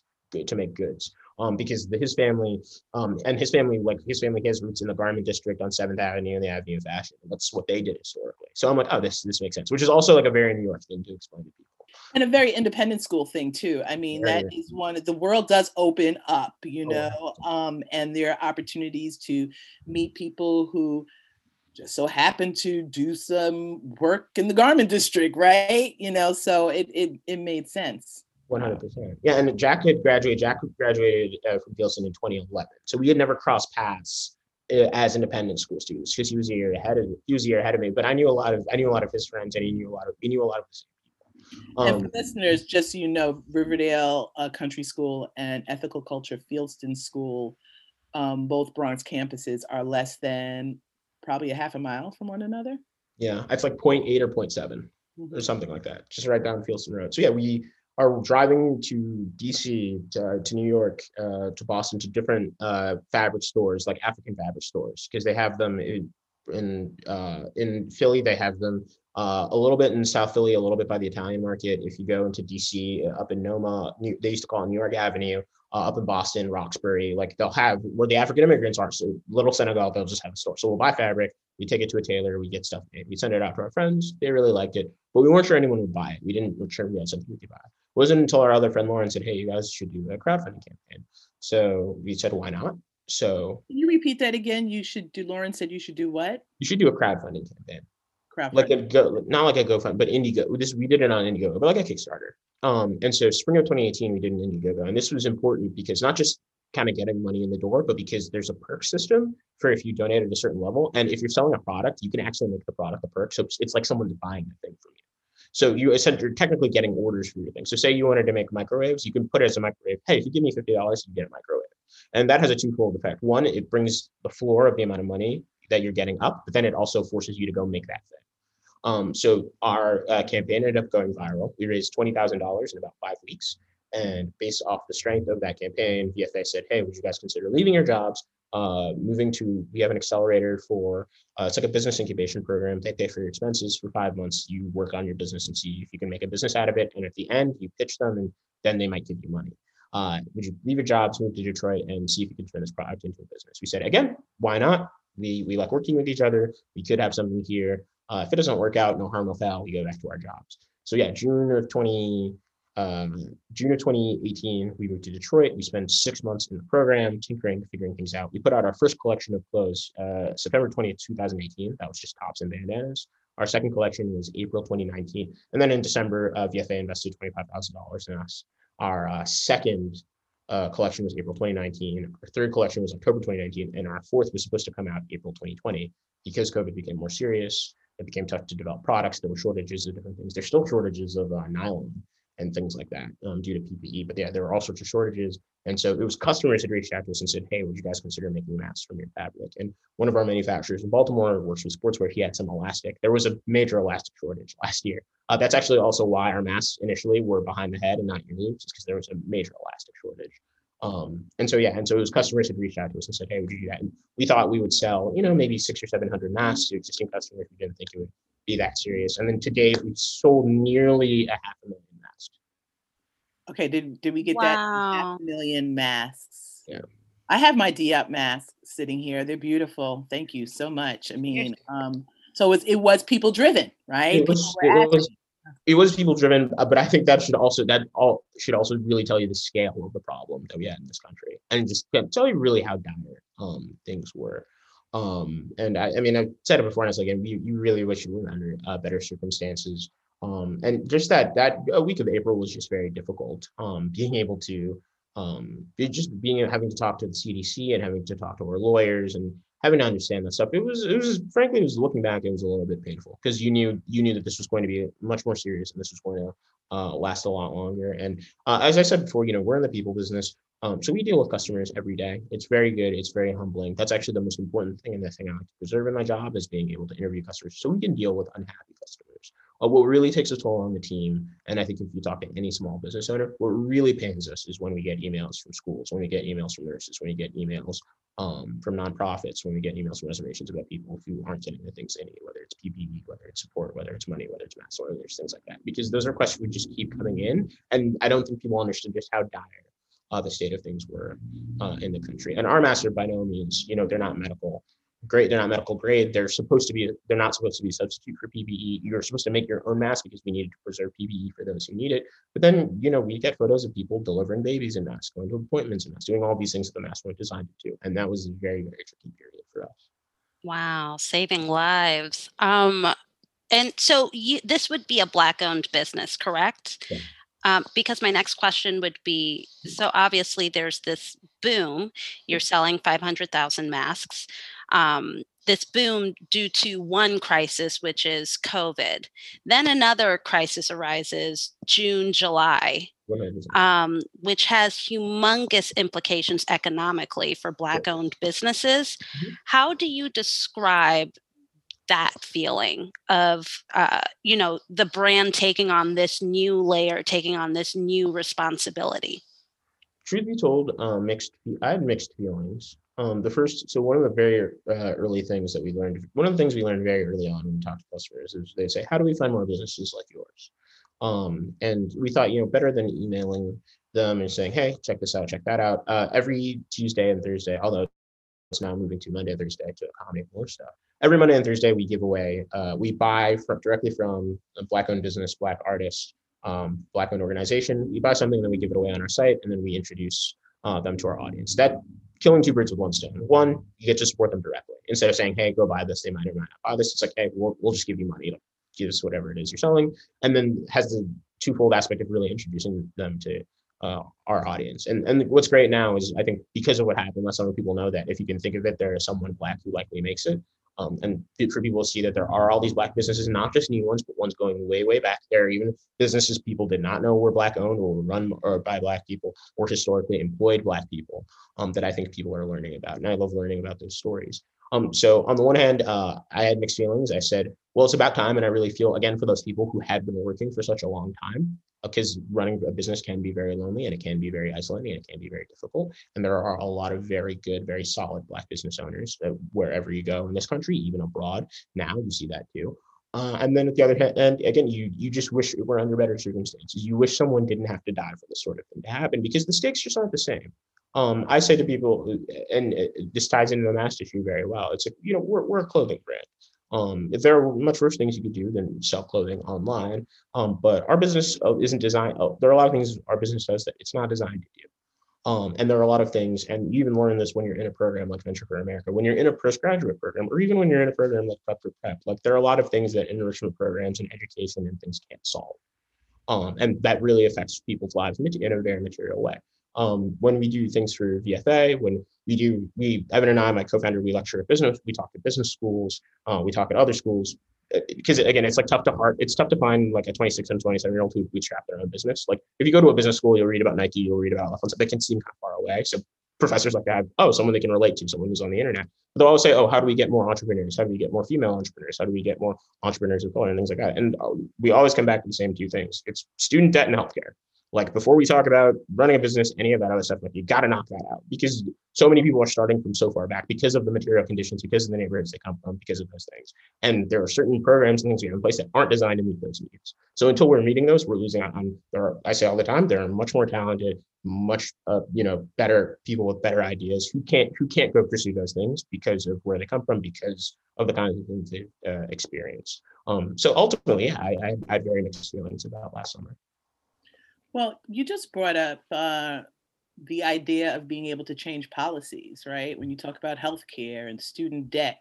to make goods. Um, because the, his family um, and his family, like his family has roots in the garment district on seventh avenue and the Avenue of Fashion. That's what they did historically. So I'm like, oh, this this makes sense, which is also like a very New York thing to explain to people. And a very independent school thing too. I mean, very that is one, the world does open up, you know, oh. um, and there are opportunities to meet people who just so happened to do some work in the garment district, right? You know, so it it it made sense. one hundred percent. Yeah, and Jack had graduated. Jack graduated uh, from Fieldston in twenty eleven. So we had never crossed paths uh, as independent school students because he was a year ahead of he was a year ahead of me. But I knew a lot of I knew a lot of his friends, and he knew a lot of he knew a lot of his people. Um, and for listeners, just so you know, Riverdale uh, Country School and Ethical Culture Fieldston School, um, both Bronx campuses, are less than probably a half a mile from one another. Yeah, it's like zero point eight or zero point seven mm-hmm. or something like that, just right down Fieldston Road. So yeah, we are driving to D C, to, to New York, uh, to Boston, to different uh, fabric stores, like African fabric stores, because they have them in in, uh, in Philly, they have them uh, a little bit in South Philly, a little bit by the Italian market. If you go into D C, uh, up in NoMa, New, they used to call it New York Avenue. Uh, up in Boston, Roxbury, like they'll have where the African immigrants are. So Little Senegal, they'll just have a store. So we'll buy fabric, we take it to a tailor, we get stuff made, we send it out to our friends. They really liked it, but we weren't sure anyone would buy it. We didn't we're sure we had something we could buy. It wasn't until our other friend Lauren said, "Hey, you guys should do a crowdfunding campaign." So we said, "Why not?" So can you repeat that again? You should do. Lauren said you should do what? You should do a crowdfunding campaign. Crowdfunding. Like a go, not like a GoFund, but Indiegogo. This we did it on Indiegogo, but like a Kickstarter. Um, and so spring of twenty eighteen, we did an Indiegogo. And this was important because not just kind of getting money in the door, but because there's a perk system for if you donate at a certain level. And if you're selling a product, you can actually make the product a perk. So it's like someone's buying the thing from you. So you essentially, you're technically getting orders for your thing. So say you wanted to make microwaves, you can put it as a microwave. Hey, if you give me fifty dollars, you get a microwave. And that has a twofold effect. One, it brings the floor of the amount of money that you're getting up, but then it also forces you to go make that thing. Um, so our uh, campaign ended up going viral. We raised twenty thousand dollars in about five weeks. And based off the strength of that campaign, V F A said, hey, would you guys consider leaving your jobs uh, moving to, we have an accelerator for, uh, it's like a business incubation program. They pay for your expenses for five months. You work on your business and see if you can make a business out of it. And at the end, you pitch them and then they might give you money. Uh, would you leave your jobs, move to Detroit and see if you can turn this product into a business? We said, again, why not? We, we like working with each other. We could have something here. Uh, if it doesn't work out, no harm, no foul, we go back to our jobs. So yeah, June of twenty, um, June of twenty eighteen, we moved to Detroit. We spent six months in the program, tinkering, figuring things out. We put out our first collection of clothes, uh, September twentieth, two thousand eighteen. That was just tops and bandanas. Our second collection was April twenty nineteen. And then in December, uh, V F A invested twenty-five thousand dollars in us. Our uh, second uh, collection was April twenty nineteen. Our third collection was October twenty nineteen. And our fourth was supposed to come out April twenty twenty. Because COVID became more serious, it became tough to develop products. There were shortages of different things. There's still shortages of uh, nylon and things like that um, due to P P E, but yeah, there were all sorts of shortages. And so it was customers had reached out to us and said, hey, would you guys consider making masks from your fabric? And one of our manufacturers in Baltimore works with sportswear. He had some elastic. There was a major elastic shortage last year. Uh, that's actually also why our masks initially were behind the head and not your knees, because there was a major elastic shortage. Um, and so, yeah, and so it was customers had reached out to us and said, hey, would you do that? And we thought we would sell, you know, maybe six or seven hundred masks to existing customers. We didn't think it would be that serious. And then today we've sold nearly a half a million masks. Okay. Did, did we get wow. that half a million masks? Yeah. I have my Diop masks sitting here. They're beautiful. Thank you so much. I mean, um, so it was, it was people driven, right? It was, It was people driven, but I think that should also that all should also really tell you the scale of the problem that we had in this country, and just tell you really how dire um, things were. Um, and I, I mean, I said it before, and I was like, you, you really wish you were under uh, better circumstances. Um, and just that that a week of April was just very difficult. Um, being able to um, just being having to talk to the C D C and having to talk to our lawyers and having to understand that stuff, it was, it was frankly, it was looking back, it was a little bit painful because you knew, you knew that this was going to be much more serious and this was going to uh, last a lot longer. And uh, as I said before, you know, we're in the people business. Um, so we deal with customers every day. It's very good. It's very humbling. That's actually the most important thing. And the thing I like to preserve in my job is being able to interview customers so we can deal with unhappy customers. Uh, what really takes a toll on the team, and I think if you talk to any small business owner, what really pains us is when we get emails from schools, when we get emails from nurses, when we get emails um, from nonprofits, when we get emails from reservations about people who aren't getting the things they need, whether it's P P E, whether it's support, whether it's money, whether it's masks, whether there's things like that, because those are questions we just keep coming in. And I don't think people understand just how dire uh, the state of things were uh, in the country. And our masks are by no means, you know, they're not medical. Great, they're not medical grade. They're supposed to be, they're not supposed to be a substitute for P P E. You're supposed to make your own mask because we needed to preserve P P E for those who need it. But then, you know, we get photos of people delivering babies in masks, going to appointments in masks, doing all these things that the masks weren't designed to do. And that was a very, very tricky period for us. Wow, saving lives. Um, and so you, this would be a Black-owned business, correct? Yeah. Um, because my next question would be, so obviously there's this boom, you're selling five hundred thousand masks, um, this boom due to one crisis, which is COVID. Then another crisis arises June, July, um, which has humongous implications economically for Black-owned businesses. Mm-hmm. How do you describe that feeling of, uh, you know, the brand taking on this new layer, taking on this new responsibility? Truth be told, uh, mixed. I had mixed feelings. Um, the first, so one of the very uh, early things that we learned, one of the things we learned very early on when we talked to customers is they'd say, how do we find more businesses like yours? Um, and we thought, you know, better than emailing them and saying, hey, check this out, check that out. Uh, every Tuesday and Thursday, although it's now moving to Monday, Thursday to accommodate more stuff. Every Monday and Thursday, we give away, uh, we buy from, directly from a Black-owned business, Black artist, um, Black-owned organization. We buy something, and then we give it away on our site, and then we introduce uh, them to our audience. That killing two birds with one stone. One, you get to support them directly. Instead of saying, hey, go buy this, they might or might not buy this. It's like, hey, we'll, we'll just give you money. Like, give us whatever it is you're selling. And then has the twofold aspect of really introducing them to Uh, our audience. And and what's great now is I think because of what happened, less other people know that if you can think of it, there is someone Black who likely makes it. Um, and for people to see that there are all these Black businesses, not just new ones, but ones going way, way back there, even businesses people did not know were Black owned or were run or by Black people or historically employed Black people um, that I think people are learning about. And I love learning about those stories. Um, so on the one hand, uh, I had mixed feelings. I said, well, it's about time. And I really feel, again, for those people who have been working for such a long time, because running a business can be very lonely, and it can be very isolating, and it can be very difficult. And there are a lot of very good, very solid Black business owners wherever you go in this country, even abroad. Now you see that too. Uh, and then at the other hand, and again, you you just wish it were under better circumstances. You wish someone didn't have to die for this sort of thing to happen, because the stakes just aren't the same. Um, I say to people, and this ties into the mask issue very well, it's like, you know, we're we're a clothing brand. Um, if there are much worse things you could do than sell clothing online, um, but our business isn't designed, oh, there are a lot of things our business does that it's not designed to do. Um, and there are a lot of things, and you even learn this when you're in a program like Venture for America, when you're in a postgraduate program, or even when you're in a program like Prep for Prep, like there are a lot of things that enrichment programs and education and things can't solve. Um, and that really affects people's lives in a very material way. Um, when we do things for V F A, when we do, we, Evan and I, my co-founder, we lecture at business, we talk at business schools, uh, we talk at other schools, because again, it's like tough to hard, it's tough to find like a twenty-six and twenty-seven year old who bootstrap their own business. Like if you go to a business school, you'll read about Nike, you'll read about stuff that can seem kind of far away. So professors like that, oh, someone they can relate to, someone who's on the internet. But they'll always say, oh, how do we get more entrepreneurs? How do we get more female entrepreneurs? How do we get more entrepreneurs of color and things like that? And uh, we always come back to the same two things. It's student debt and healthcare. Like before we talk about running a business, any of that other stuff, like you got to knock that out, because so many people are starting from so far back because of the material conditions, because of the neighborhoods they come from, because of those things. And there are certain programs and things we have in place that aren't designed to meet those needs. So until we're meeting those, we're losing out on, there are, I say all the time, there are much more talented, much, uh, you know, better people with better ideas who can't, who can't go pursue those things because of where they come from, because of the kinds of things they've uh, experienced. Um, so ultimately, yeah, I, I, I had very mixed feelings about last summer. Well, you just brought up uh, the idea of being able to change policies, right? When you talk about healthcare and student debt,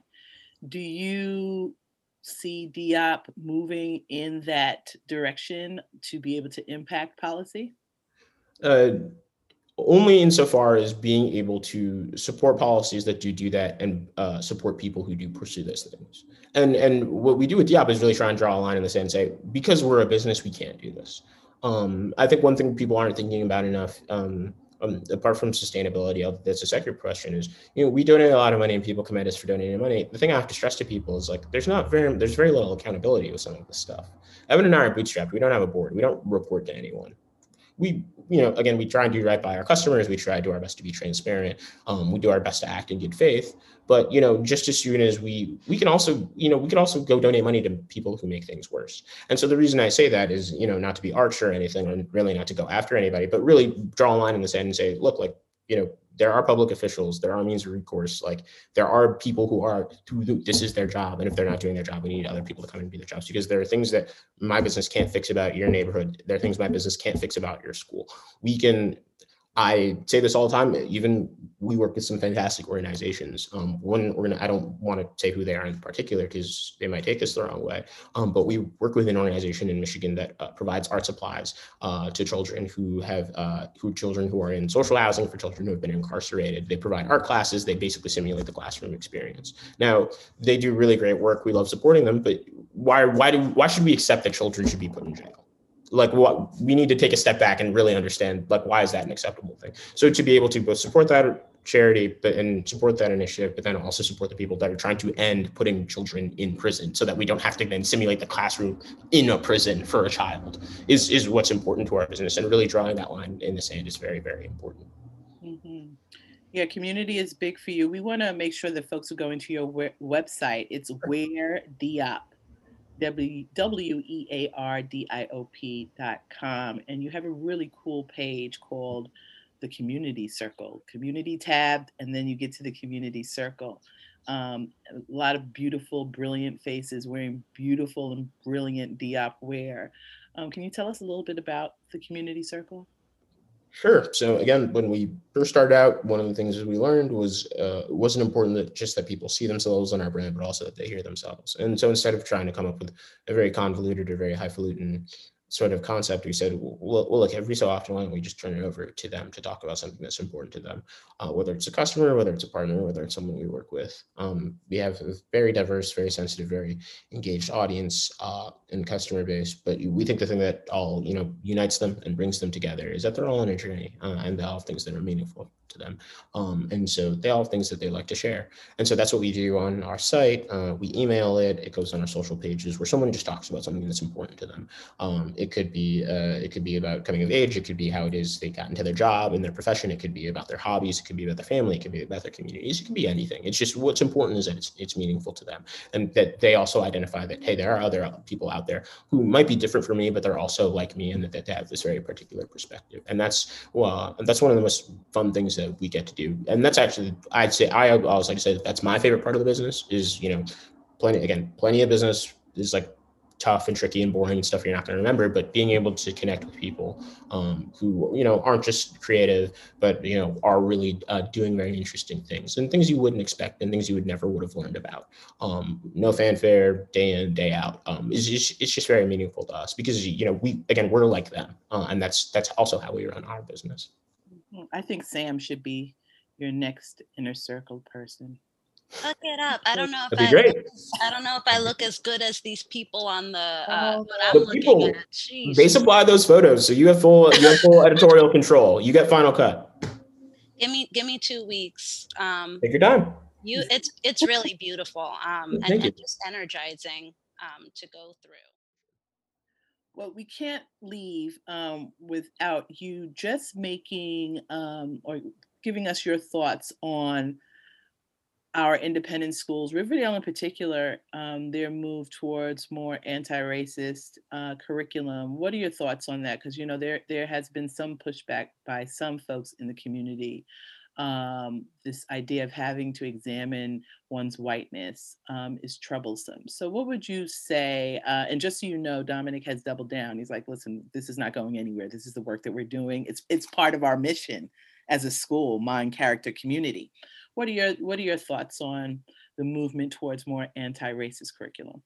do you see Diop moving in that direction to be able to impact policy? Uh, only insofar as being able to support policies that do do that and uh, support people who do pursue those things. And, and what we do with Diop is really try and draw a line in the sand and say, because we're a business, we can't do this. Um, I think one thing people aren't thinking about enough, um, um, apart from sustainability, that's a separate question, is, you know, we donate a lot of money and people come at us for donating money. The thing I have to stress to people is like, there's not very, there's very little accountability with some of this stuff. Evan and I are bootstrapped. We don't have a board. We don't report to anyone. We, you know, again, we try and do right by our customers. We try to do our best to be transparent. Um, we do our best to act in good faith. But, you know, just as soon as we, we can also, you know, we can also go donate money to people who make things worse. And so the reason I say that is, you know, not to be arch or anything, and really not to go after anybody, but really draw a line in the sand and say, look, like, you know, there are public officials, there are means of recourse, like there are people who are, who, this is their job. And if they're not doing their job, we need other people to come and do their jobs, because there are things that my business can't fix about your neighborhood. There are things my business can't fix about your school. We can, I say this all the time, even we work with some fantastic organizations. Um, one, we're gonna, I don't want to say who they are in particular because they might take this the wrong way, um, but we work with an organization in Michigan that uh, provides art supplies uh, to children who have, uh, who children who are in social housing, for children who have been incarcerated. They provide art classes. They basically simulate the classroom experience. Now, they do really great work. We love supporting them, but why, why, do, why should we accept that children should be put in jail? Like what we need to take a step back and really understand, like, why is that an acceptable thing? So to be able to both support that charity, but and support that initiative, but then also support the people that are trying to end putting children in prison, so that we don't have to then simulate the classroom in a prison for a child, is is what's important to our business. And really drawing that line in the sand is very, very important. Mm-hmm. Yeah, community is big for you. We want to make sure that folks who go into your we- website, it's where Diop. W E A R D I O P dot com, and you have a really cool page called the Community Circle, Community tab, and then you get to the Community Circle. Um, a lot of beautiful, brilliant faces wearing beautiful and brilliant Diop wear. Um, can you tell us a little bit about the Community Circle? Sure. So again, when we first started out, one of the things we learned was uh, it wasn't important that just that people see themselves on our brand, but also that they hear themselves. And so instead of trying to come up with a very convoluted or very highfalutin sort of concept, we said, well, well, look, every so often, why don't we just turn it over to them to talk about something that's important to them, uh, whether it's a customer, whether it's a partner, whether it's someone we work with. Um, we have a very diverse, very sensitive, very engaged audience uh, and customer base, but we think the thing that all, you know, unites them and brings them together is that they're all on a journey uh, and they all have things that are meaningful to to them. Um, and so they all have things that they like to share. And so that's what we do on our site. Uh, we email it, it goes on our social pages where someone just talks about something that's important to them. Um, it could be uh, it could be about coming of age, it could be how it is they got into their job and their profession, it could be about their hobbies, it could be about their family, it could be about their communities, it could be anything. It's just what's important is that it's, it's meaningful to them. And that they also identify that, hey, there are other people out there who might be different from me, but they're also like me, and that they have this very particular perspective. And that's, well, that's one of the most fun things that we get to do. And that's actually, I'd say, I always like to say that that's my favorite part of the business is, you know, plenty, again, plenty of business is like tough and tricky and boring and stuff you're not going to remember, but being able to connect with people um, who, you know, aren't just creative, but, you know, are really uh, doing very interesting things and things you wouldn't expect and things you would never would have learned about. Um, no fanfare, day in, day out. Um, it's, just, it's just very meaningful to us because, you know, we, again, we're like them. Uh, and that's, that's also how we run our business. I think Sam should be your next inner circle person. Look it up. I don't know if I look, I don't know if I look as good as these people on the. Uh, what I'm the people, looking at. Jeez. They supply those photos, so you have full you have full editorial control. You get final cut. Give me give me two weeks. Um, Take your time. You it's it's really beautiful. Um, Thank and, you. and just energizing um, to go through. Well, we can't leave um, without you just making um, or giving us your thoughts on our independent schools, Riverdale in particular, um, their move towards more anti-racist uh, curriculum. What are your thoughts on that? Because, you know, there there has been some pushback by some folks in the community, um, this idea of having to examine one's whiteness um, is troublesome. So what would you say, uh, and just so you know, Dominic has doubled down. He's like, listen, this is not going anywhere. This is the work that we're doing. It's, it's part of our mission as a school, mind, character, community. What are your what are your thoughts on the movement towards more anti-racist curriculum?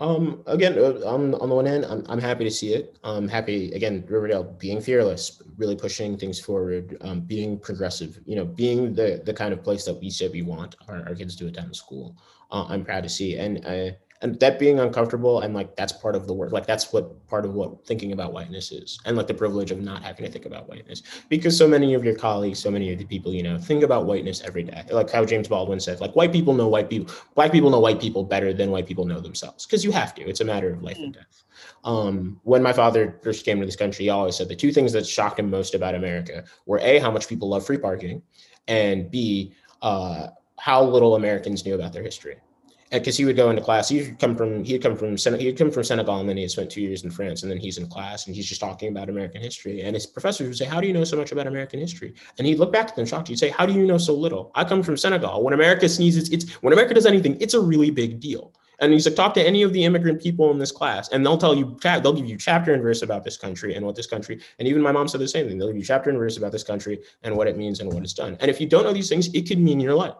Um, again, on, on the one hand, I'm, I'm happy to see it. I'm happy, again, Riverdale being fearless, really pushing things forward, um, being progressive, you know, being the, the kind of place that we said we want our, our kids to attend school. Uh, I'm proud to see. And I, and that being uncomfortable and like, that's part of the work. Like that's what part of what thinking about whiteness is and like the privilege of not having to think about whiteness because so many of your colleagues, so many of the people, you know, think about whiteness every day. Like how James Baldwin said, like white people know white people, black people know white people better than white people know themselves because you have to, it's a matter of life and death. Um, when my father first came to this country, he always said the two things that shocked him most about America were A, how much people love free parking and B, uh, how little Americans knew about their history. Because he would go into class, he'd come from he'd come from Sen- he'd come from Senegal, and then he had spent two years in France, and then he's in class and he's just talking about American history. And his professors would say, "How do you know so much about American history?" And he'd look back at them shocked. He'd say, "How do you know so little? I come from Senegal. When America sneezes, it's when America does anything, it's a really big deal." And he's like, talk to any of the immigrant people in this class, and they'll tell you, they'll give you chapter and verse about this country and what this country, and even my mom said the same thing. They'll give you chapter and verse about this country and what it means and what it's done. And if you don't know these things, it could mean your life.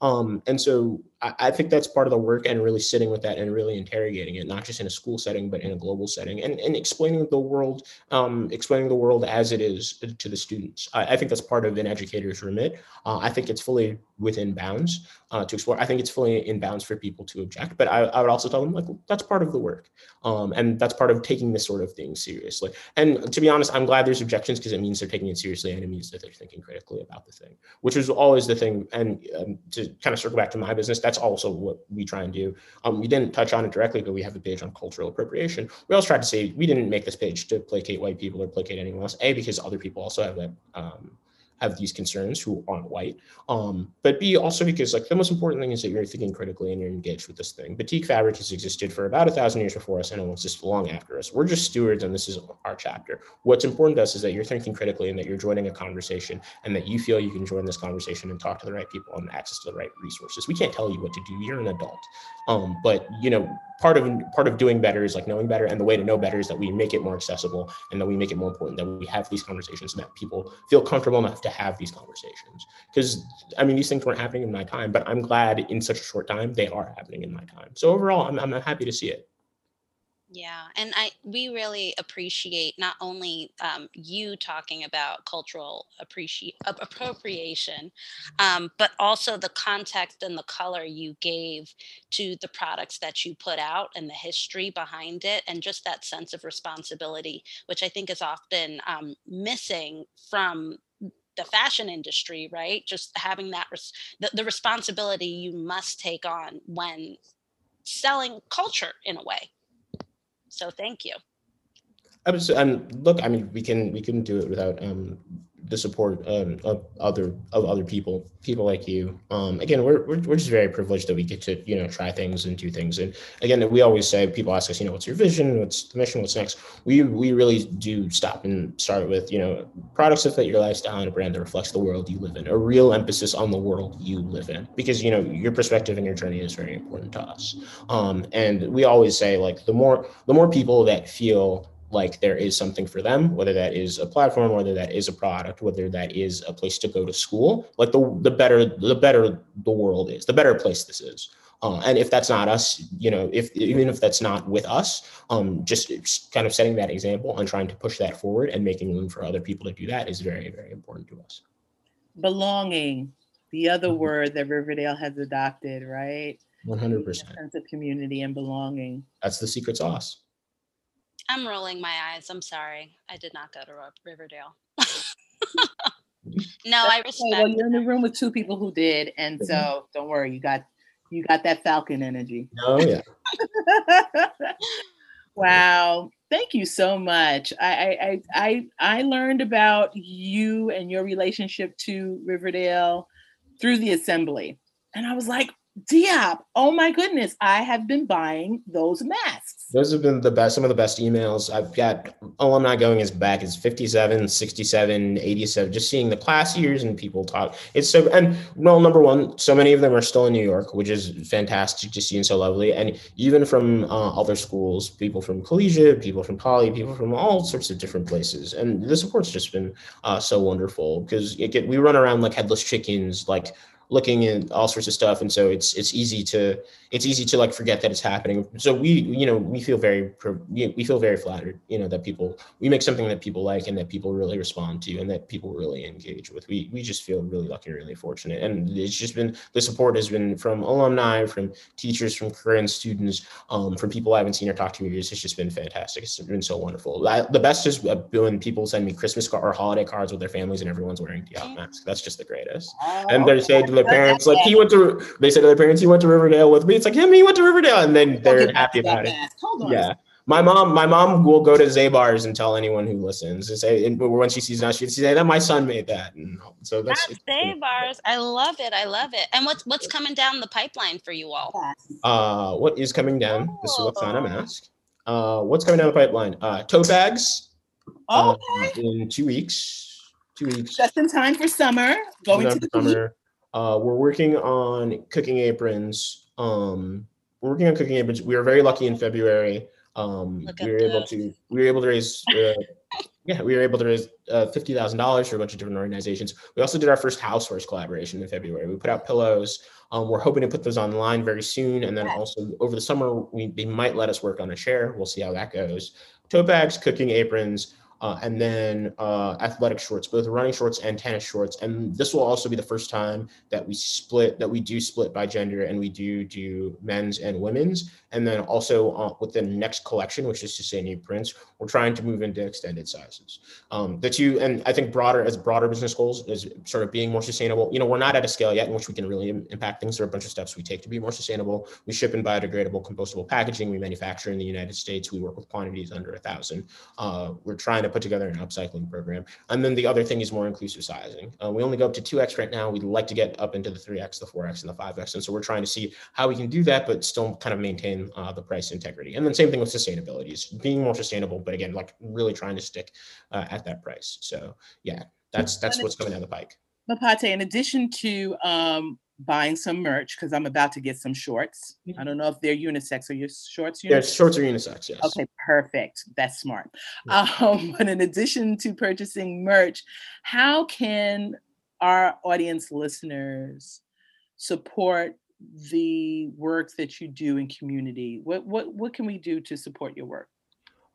Um, and so I, I think that's part of the work and really sitting with that and really interrogating it, not just in a school setting, but in a global setting and, and explaining the world, um, explaining the world as it is to the students. I, I think that's part of an educator's remit. Uh, I think it's fully within bounds uh, to explore. I think it's fully in bounds for people to object, but I, I would also tell them like, that's part of the work. Um, and that's part of taking this sort of thing seriously. And to be honest, I'm glad there's objections because it means they're taking it seriously and it means that they're thinking critically about the thing, which is always the thing. And um, to kind of circle back to my business, that's also what we try and do. Um, we didn't touch on it directly, but we have a page on cultural appropriation. We also tried to say we didn't make this page to placate white people or placate anyone else, A, because other people also have that, um, have these concerns who aren't white, um, but B, also because like the most important thing is that you're thinking critically and you're engaged with this thing. Batik fabric has existed for about a thousand years before us and it was just long after us. We're just stewards and this is our chapter. What's important to us is that you're thinking critically and that you're joining a conversation and that you feel you can join this conversation and talk to the right people and access to the right resources. We can't tell you what to do, you're an adult. Um, but you know, part of part of doing better is like knowing better, and the way to know better is that we make it more accessible and that we make it more important, that we have these conversations and that people feel comfortable enough to have these conversations. Because I mean, these things weren't happening in my time, but I'm glad in such a short time, they are happening in my time. So overall, I'm, I'm happy to see it. Yeah, and I we really appreciate not only um, you talking about cultural appreci- appropriation, um, but also the context and the color you gave to the products that you put out and the history behind it, and just that sense of responsibility, which I think is often um, missing from the fashion industry, right? Just having that, res- the, the responsibility you must take on when selling culture in a way. So thank you. Absolutely. And look, I mean, we can we couldn't do it without um, the support um, of other of other people, people like you. Um, again, we're, we're we're just very privileged that we get to, you know, try things and do things. And again, we always say, people ask us, you know, what's your vision? What's the mission? What's next? We we really do stop and start with, you know, products that fit your lifestyle and a brand that reflects the world you live in. A real emphasis on the world you live in, because, you know, your perspective and your journey is very important to us. Um, and we always say, like, the more the more people that feel like there is something for them, whether that is a platform, whether that is a product, whether that is a place to go to school, like the the better the better the world is, the better place this is. Uh, and if that's not us, you know, if even if that's not with us, um, just, just kind of setting that example and trying to push that forward and making room for other people to do that is very, very important to us. Belonging, the other mm-hmm. word that Riverdale has adopted, right? one hundred percent. A sense of community and belonging. That's the secret sauce. I'm rolling my eyes. I'm sorry. I did not go to Riverdale. No, I respect. Well, you're in the room with two people who did, and so don't worry. You got you got that Falcon energy. Oh yeah. Wow. Thank you so much. I I I I learned about you and your relationship to Riverdale through the assembly, and I was like, Diop, oh my goodness, I have been buying those masks. Those have been the best, some of the best emails. I've got alumni going as back as fifty-seven, sixty-seven, eighty-seven, just seeing the class years and people talk. It's so, and well, number one, so many of them are still in New York, which is fantastic to see and so lovely. And even from uh, other schools, people from Collegiate, people from Poly, people from all sorts of different places. And the support's just been uh, so wonderful, because it get, we run around like headless chickens, like looking at all sorts of stuff. And so it's, it's easy to, it's easy to like forget that it's happening. So we, you know, we feel very, we feel very flattered, you know, that people, we make something that people like and that people really respond to and that people really engage with. We, we just feel really lucky and really fortunate. And it's just been, the support has been from alumni, from teachers, from current students, um, from people I haven't seen or talked to in years. It's just been fantastic. It's been so wonderful. I, the best is when people send me Christmas card or holiday cards with their families and everyone's wearing Diop masks. That's just the greatest. Oh, and they're saying, their parents, like, he went to, they said to their parents, he went to Riverdale with me. It's like, him, he went to Riverdale, and then they're happy about it. Hold on. Yeah, my mom, my mom will go to Zabar's and tell anyone who listens and say, and when she sees us, she say that my son made that. And so that's Zabar's. I love it. I love it. And what's what's coming down the pipeline for you all? Uh, what is coming down? Oh. This is what's on. I'm gonna ask. Uh, what's coming down the pipeline? Uh, tote bags. Okay. Uh, in two weeks, two weeks. Just in time for summer. Going to the summer. Beach. Uh, we're working on cooking aprons. Um, we're working on cooking aprons. We were very lucky in February. Um, we were able to we were able to raise uh, yeah we were able to raise uh, fifty thousand dollars for a bunch of different organizations. We also did our first housewares collaboration in February. We put out pillows. Um, we're hoping to put those online very soon, and then also over the summer we they might let us work on a chair. We'll see how that goes. Tote bags, cooking aprons. Uh, and then uh, athletic shorts, both running shorts and tennis shorts. And this will also be the first time that we split, that we do split by gender, and we do do men's and women's. And then also uh, with the next collection, which is to say new prints, we're trying to move into extended sizes. Um, the two, and I think broader as broader business goals is sort of being more sustainable. You know, we're not at a scale yet in which we can really im- impact things. There are a bunch of steps we take to be more sustainable. We ship in biodegradable, compostable packaging. We manufacture in the United States. We work with quantities under a thousand. Uh, we're trying to put together an upcycling program. And then the other thing is more inclusive sizing. Uh, we only go up to two X right now. We'd like to get up into the three X, the four X, and the five X. And so we're trying to see how we can do that, but still kind of maintain uh, the price integrity. And then same thing with sustainability, is being more sustainable, but again, like really trying to stick uh, at that price. So yeah, that's that's what's coming down the pike. Mapate, in addition to um, buying some merch, because I'm about to get some shorts. Mm-hmm. I don't know if they're unisex. Are your shorts unisex? Yeah, shorts are unisex, yes. Okay, perfect. That's smart. Mm-hmm. Um, but in addition to purchasing merch, how can our audience listeners support the work that you do in community? What what what can we do to support your work?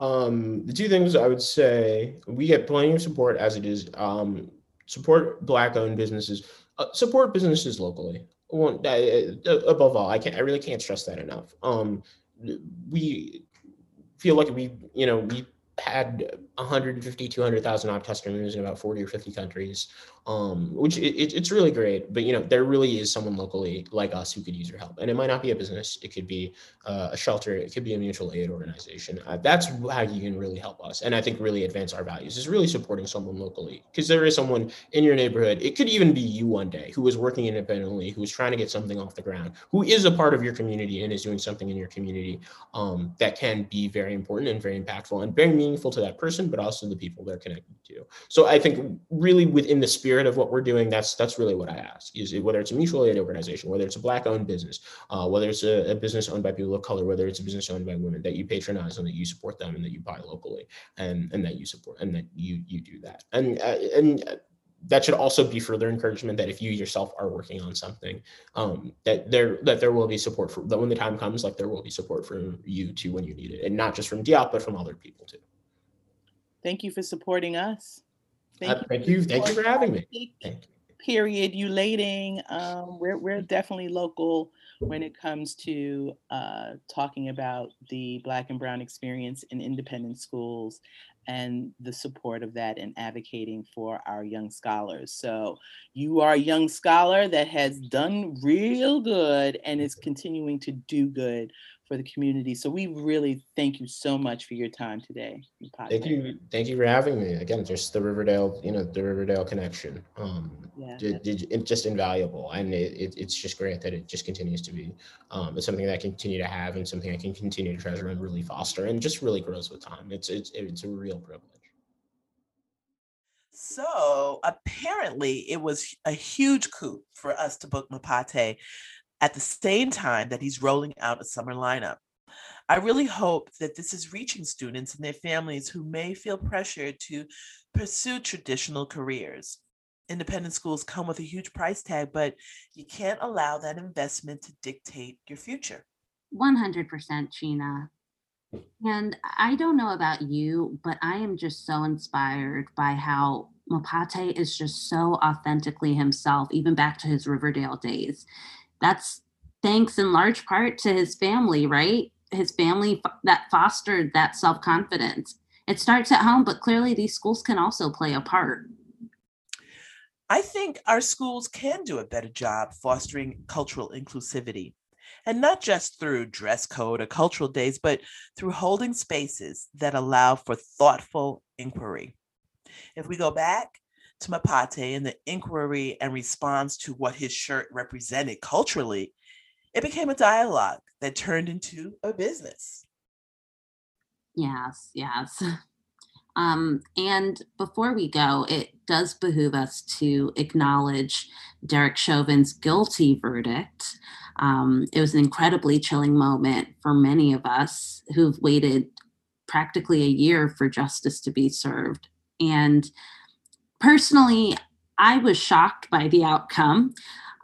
Um, the two things I would say, we get plenty of support as it is. Um, support Black-owned businesses, uh, support businesses locally. Well, I, I, above all, I can't. I really can't stress that enough. Um, we feel like we, you know, we had one hundred fifty, two hundred thousand opt-out customers in about forty or fifty countries, um, which it, it's really great. But, you know, there really is someone locally like us who could use your help. And it might not be a business. It could be uh, a shelter. It could be a mutual aid organization. Uh, that's how you can really help us. And I think really advance our values is really supporting someone locally, because there is someone in your neighborhood. It could even be you one day who is working independently, who is trying to get something off the ground, who is a part of your community and is doing something in your community um, that can be very important and very impactful and very meaningful to that person, but also the people they're connected to. So I think really within the spirit of what we're doing, that's that's really what I ask, is it, whether it's a mutual aid organization, whether it's a Black owned business, uh, whether it's a, a business owned by people of color, whether it's a business owned by women, that you patronize and that you support them and that you buy locally and, and that you support and that you you do that. And, uh, and that should also be further encouragement that if you yourself are working on something, um, that there that there will be support for, that when the time comes, like there will be support for you too when you need it. And not just from Diop, but from other people too. Thank you for supporting us. Thank, uh, thank you. you. Thank you for having me. Thank you. Period. Ulating. Um, we're we're definitely local when it comes to uh, talking about the Black and Brown experience in independent schools and the support of that and advocating for our young scholars. So you are a young scholar that has done real good and is continuing to do good for the community. So we really thank you so much for your time today. Thank you. Thank you for having me. Again, just the Riverdale, you know, the Riverdale connection. Um, yeah, it, it, just invaluable. And it, it, it's just great that it just continues to be. Um, it's something that I continue to have and something I can continue to treasure and really foster and just really grows with time. It's, it's, it's a real privilege. So apparently it was a huge coup for us to book Mapate at the same time that he's rolling out a summer lineup. I really hope that this is reaching students and their families who may feel pressured to pursue traditional careers. Independent schools come with a huge price tag, but you can't allow that investment to dictate your future. one hundred percent, Gina. And I don't know about you, but I am just so inspired by how Mapate is just so authentically himself, even back to his Riverdale days. That's thanks in large part to his family, right? His family f- that fostered that self-confidence. It starts at home, but clearly these schools can also play a part. I think our schools can do a better job fostering cultural inclusivity, and not just through dress code or cultural days, but through holding spaces that allow for thoughtful inquiry. If we go back to Mapate and the inquiry and response to what his shirt represented culturally, it became a dialogue that turned into a business. Yes, yes. Um, and before we go, it does behoove us to acknowledge Derek Chauvin's guilty verdict. Um, it was an incredibly chilling moment for many of us who've waited practically a year for justice to be served. And personally, I was shocked by the outcome,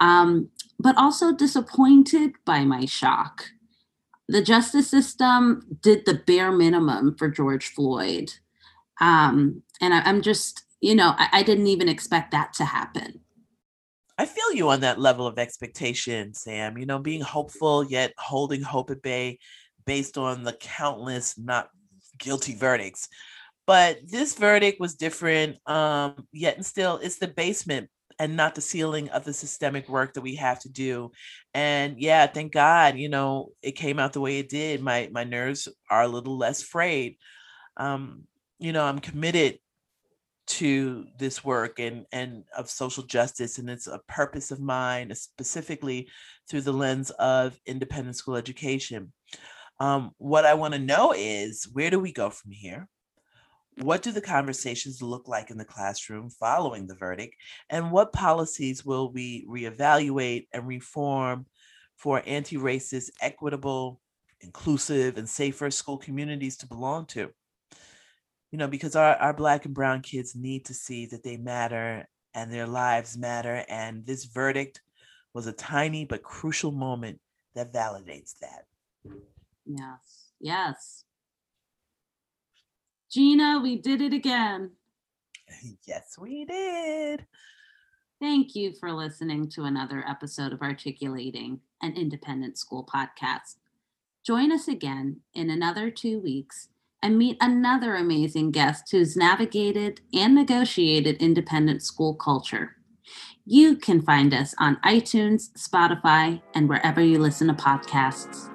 um, but also disappointed by my shock. The justice system did the bare minimum for George Floyd. Um, and I, I'm just, you know, I, I didn't even expect that to happen. I feel you on that level of expectation, Sam. You know, being hopeful yet holding hope at bay based on the countless not guilty verdicts. But this verdict was different, um, yet and still it's the basement and not the ceiling of the systemic work that we have to do. And yeah, thank God, you know, it came out the way it did. My my nerves are a little less frayed. Um, you know, I'm committed to this work and, and of social justice, and it's a purpose of mine, specifically through the lens of independent school education. Um, what I wanna know is, where do we go from here? What do the conversations look like in the classroom following the verdict? And what policies will we reevaluate and reform for anti-racist, equitable, inclusive, and safer school communities to belong to? You know, because our, our Black and Brown kids need to see that they matter and their lives matter. And this verdict was a tiny but crucial moment that validates that. Yes, yes. Gina, we did it again. Yes, we did. Thank you for listening to another episode of Articulating, an independent school podcast. Join us again in another two weeks and meet another amazing guest who's navigated and negotiated independent school culture. You can find us on iTunes, Spotify, and wherever you listen to podcasts.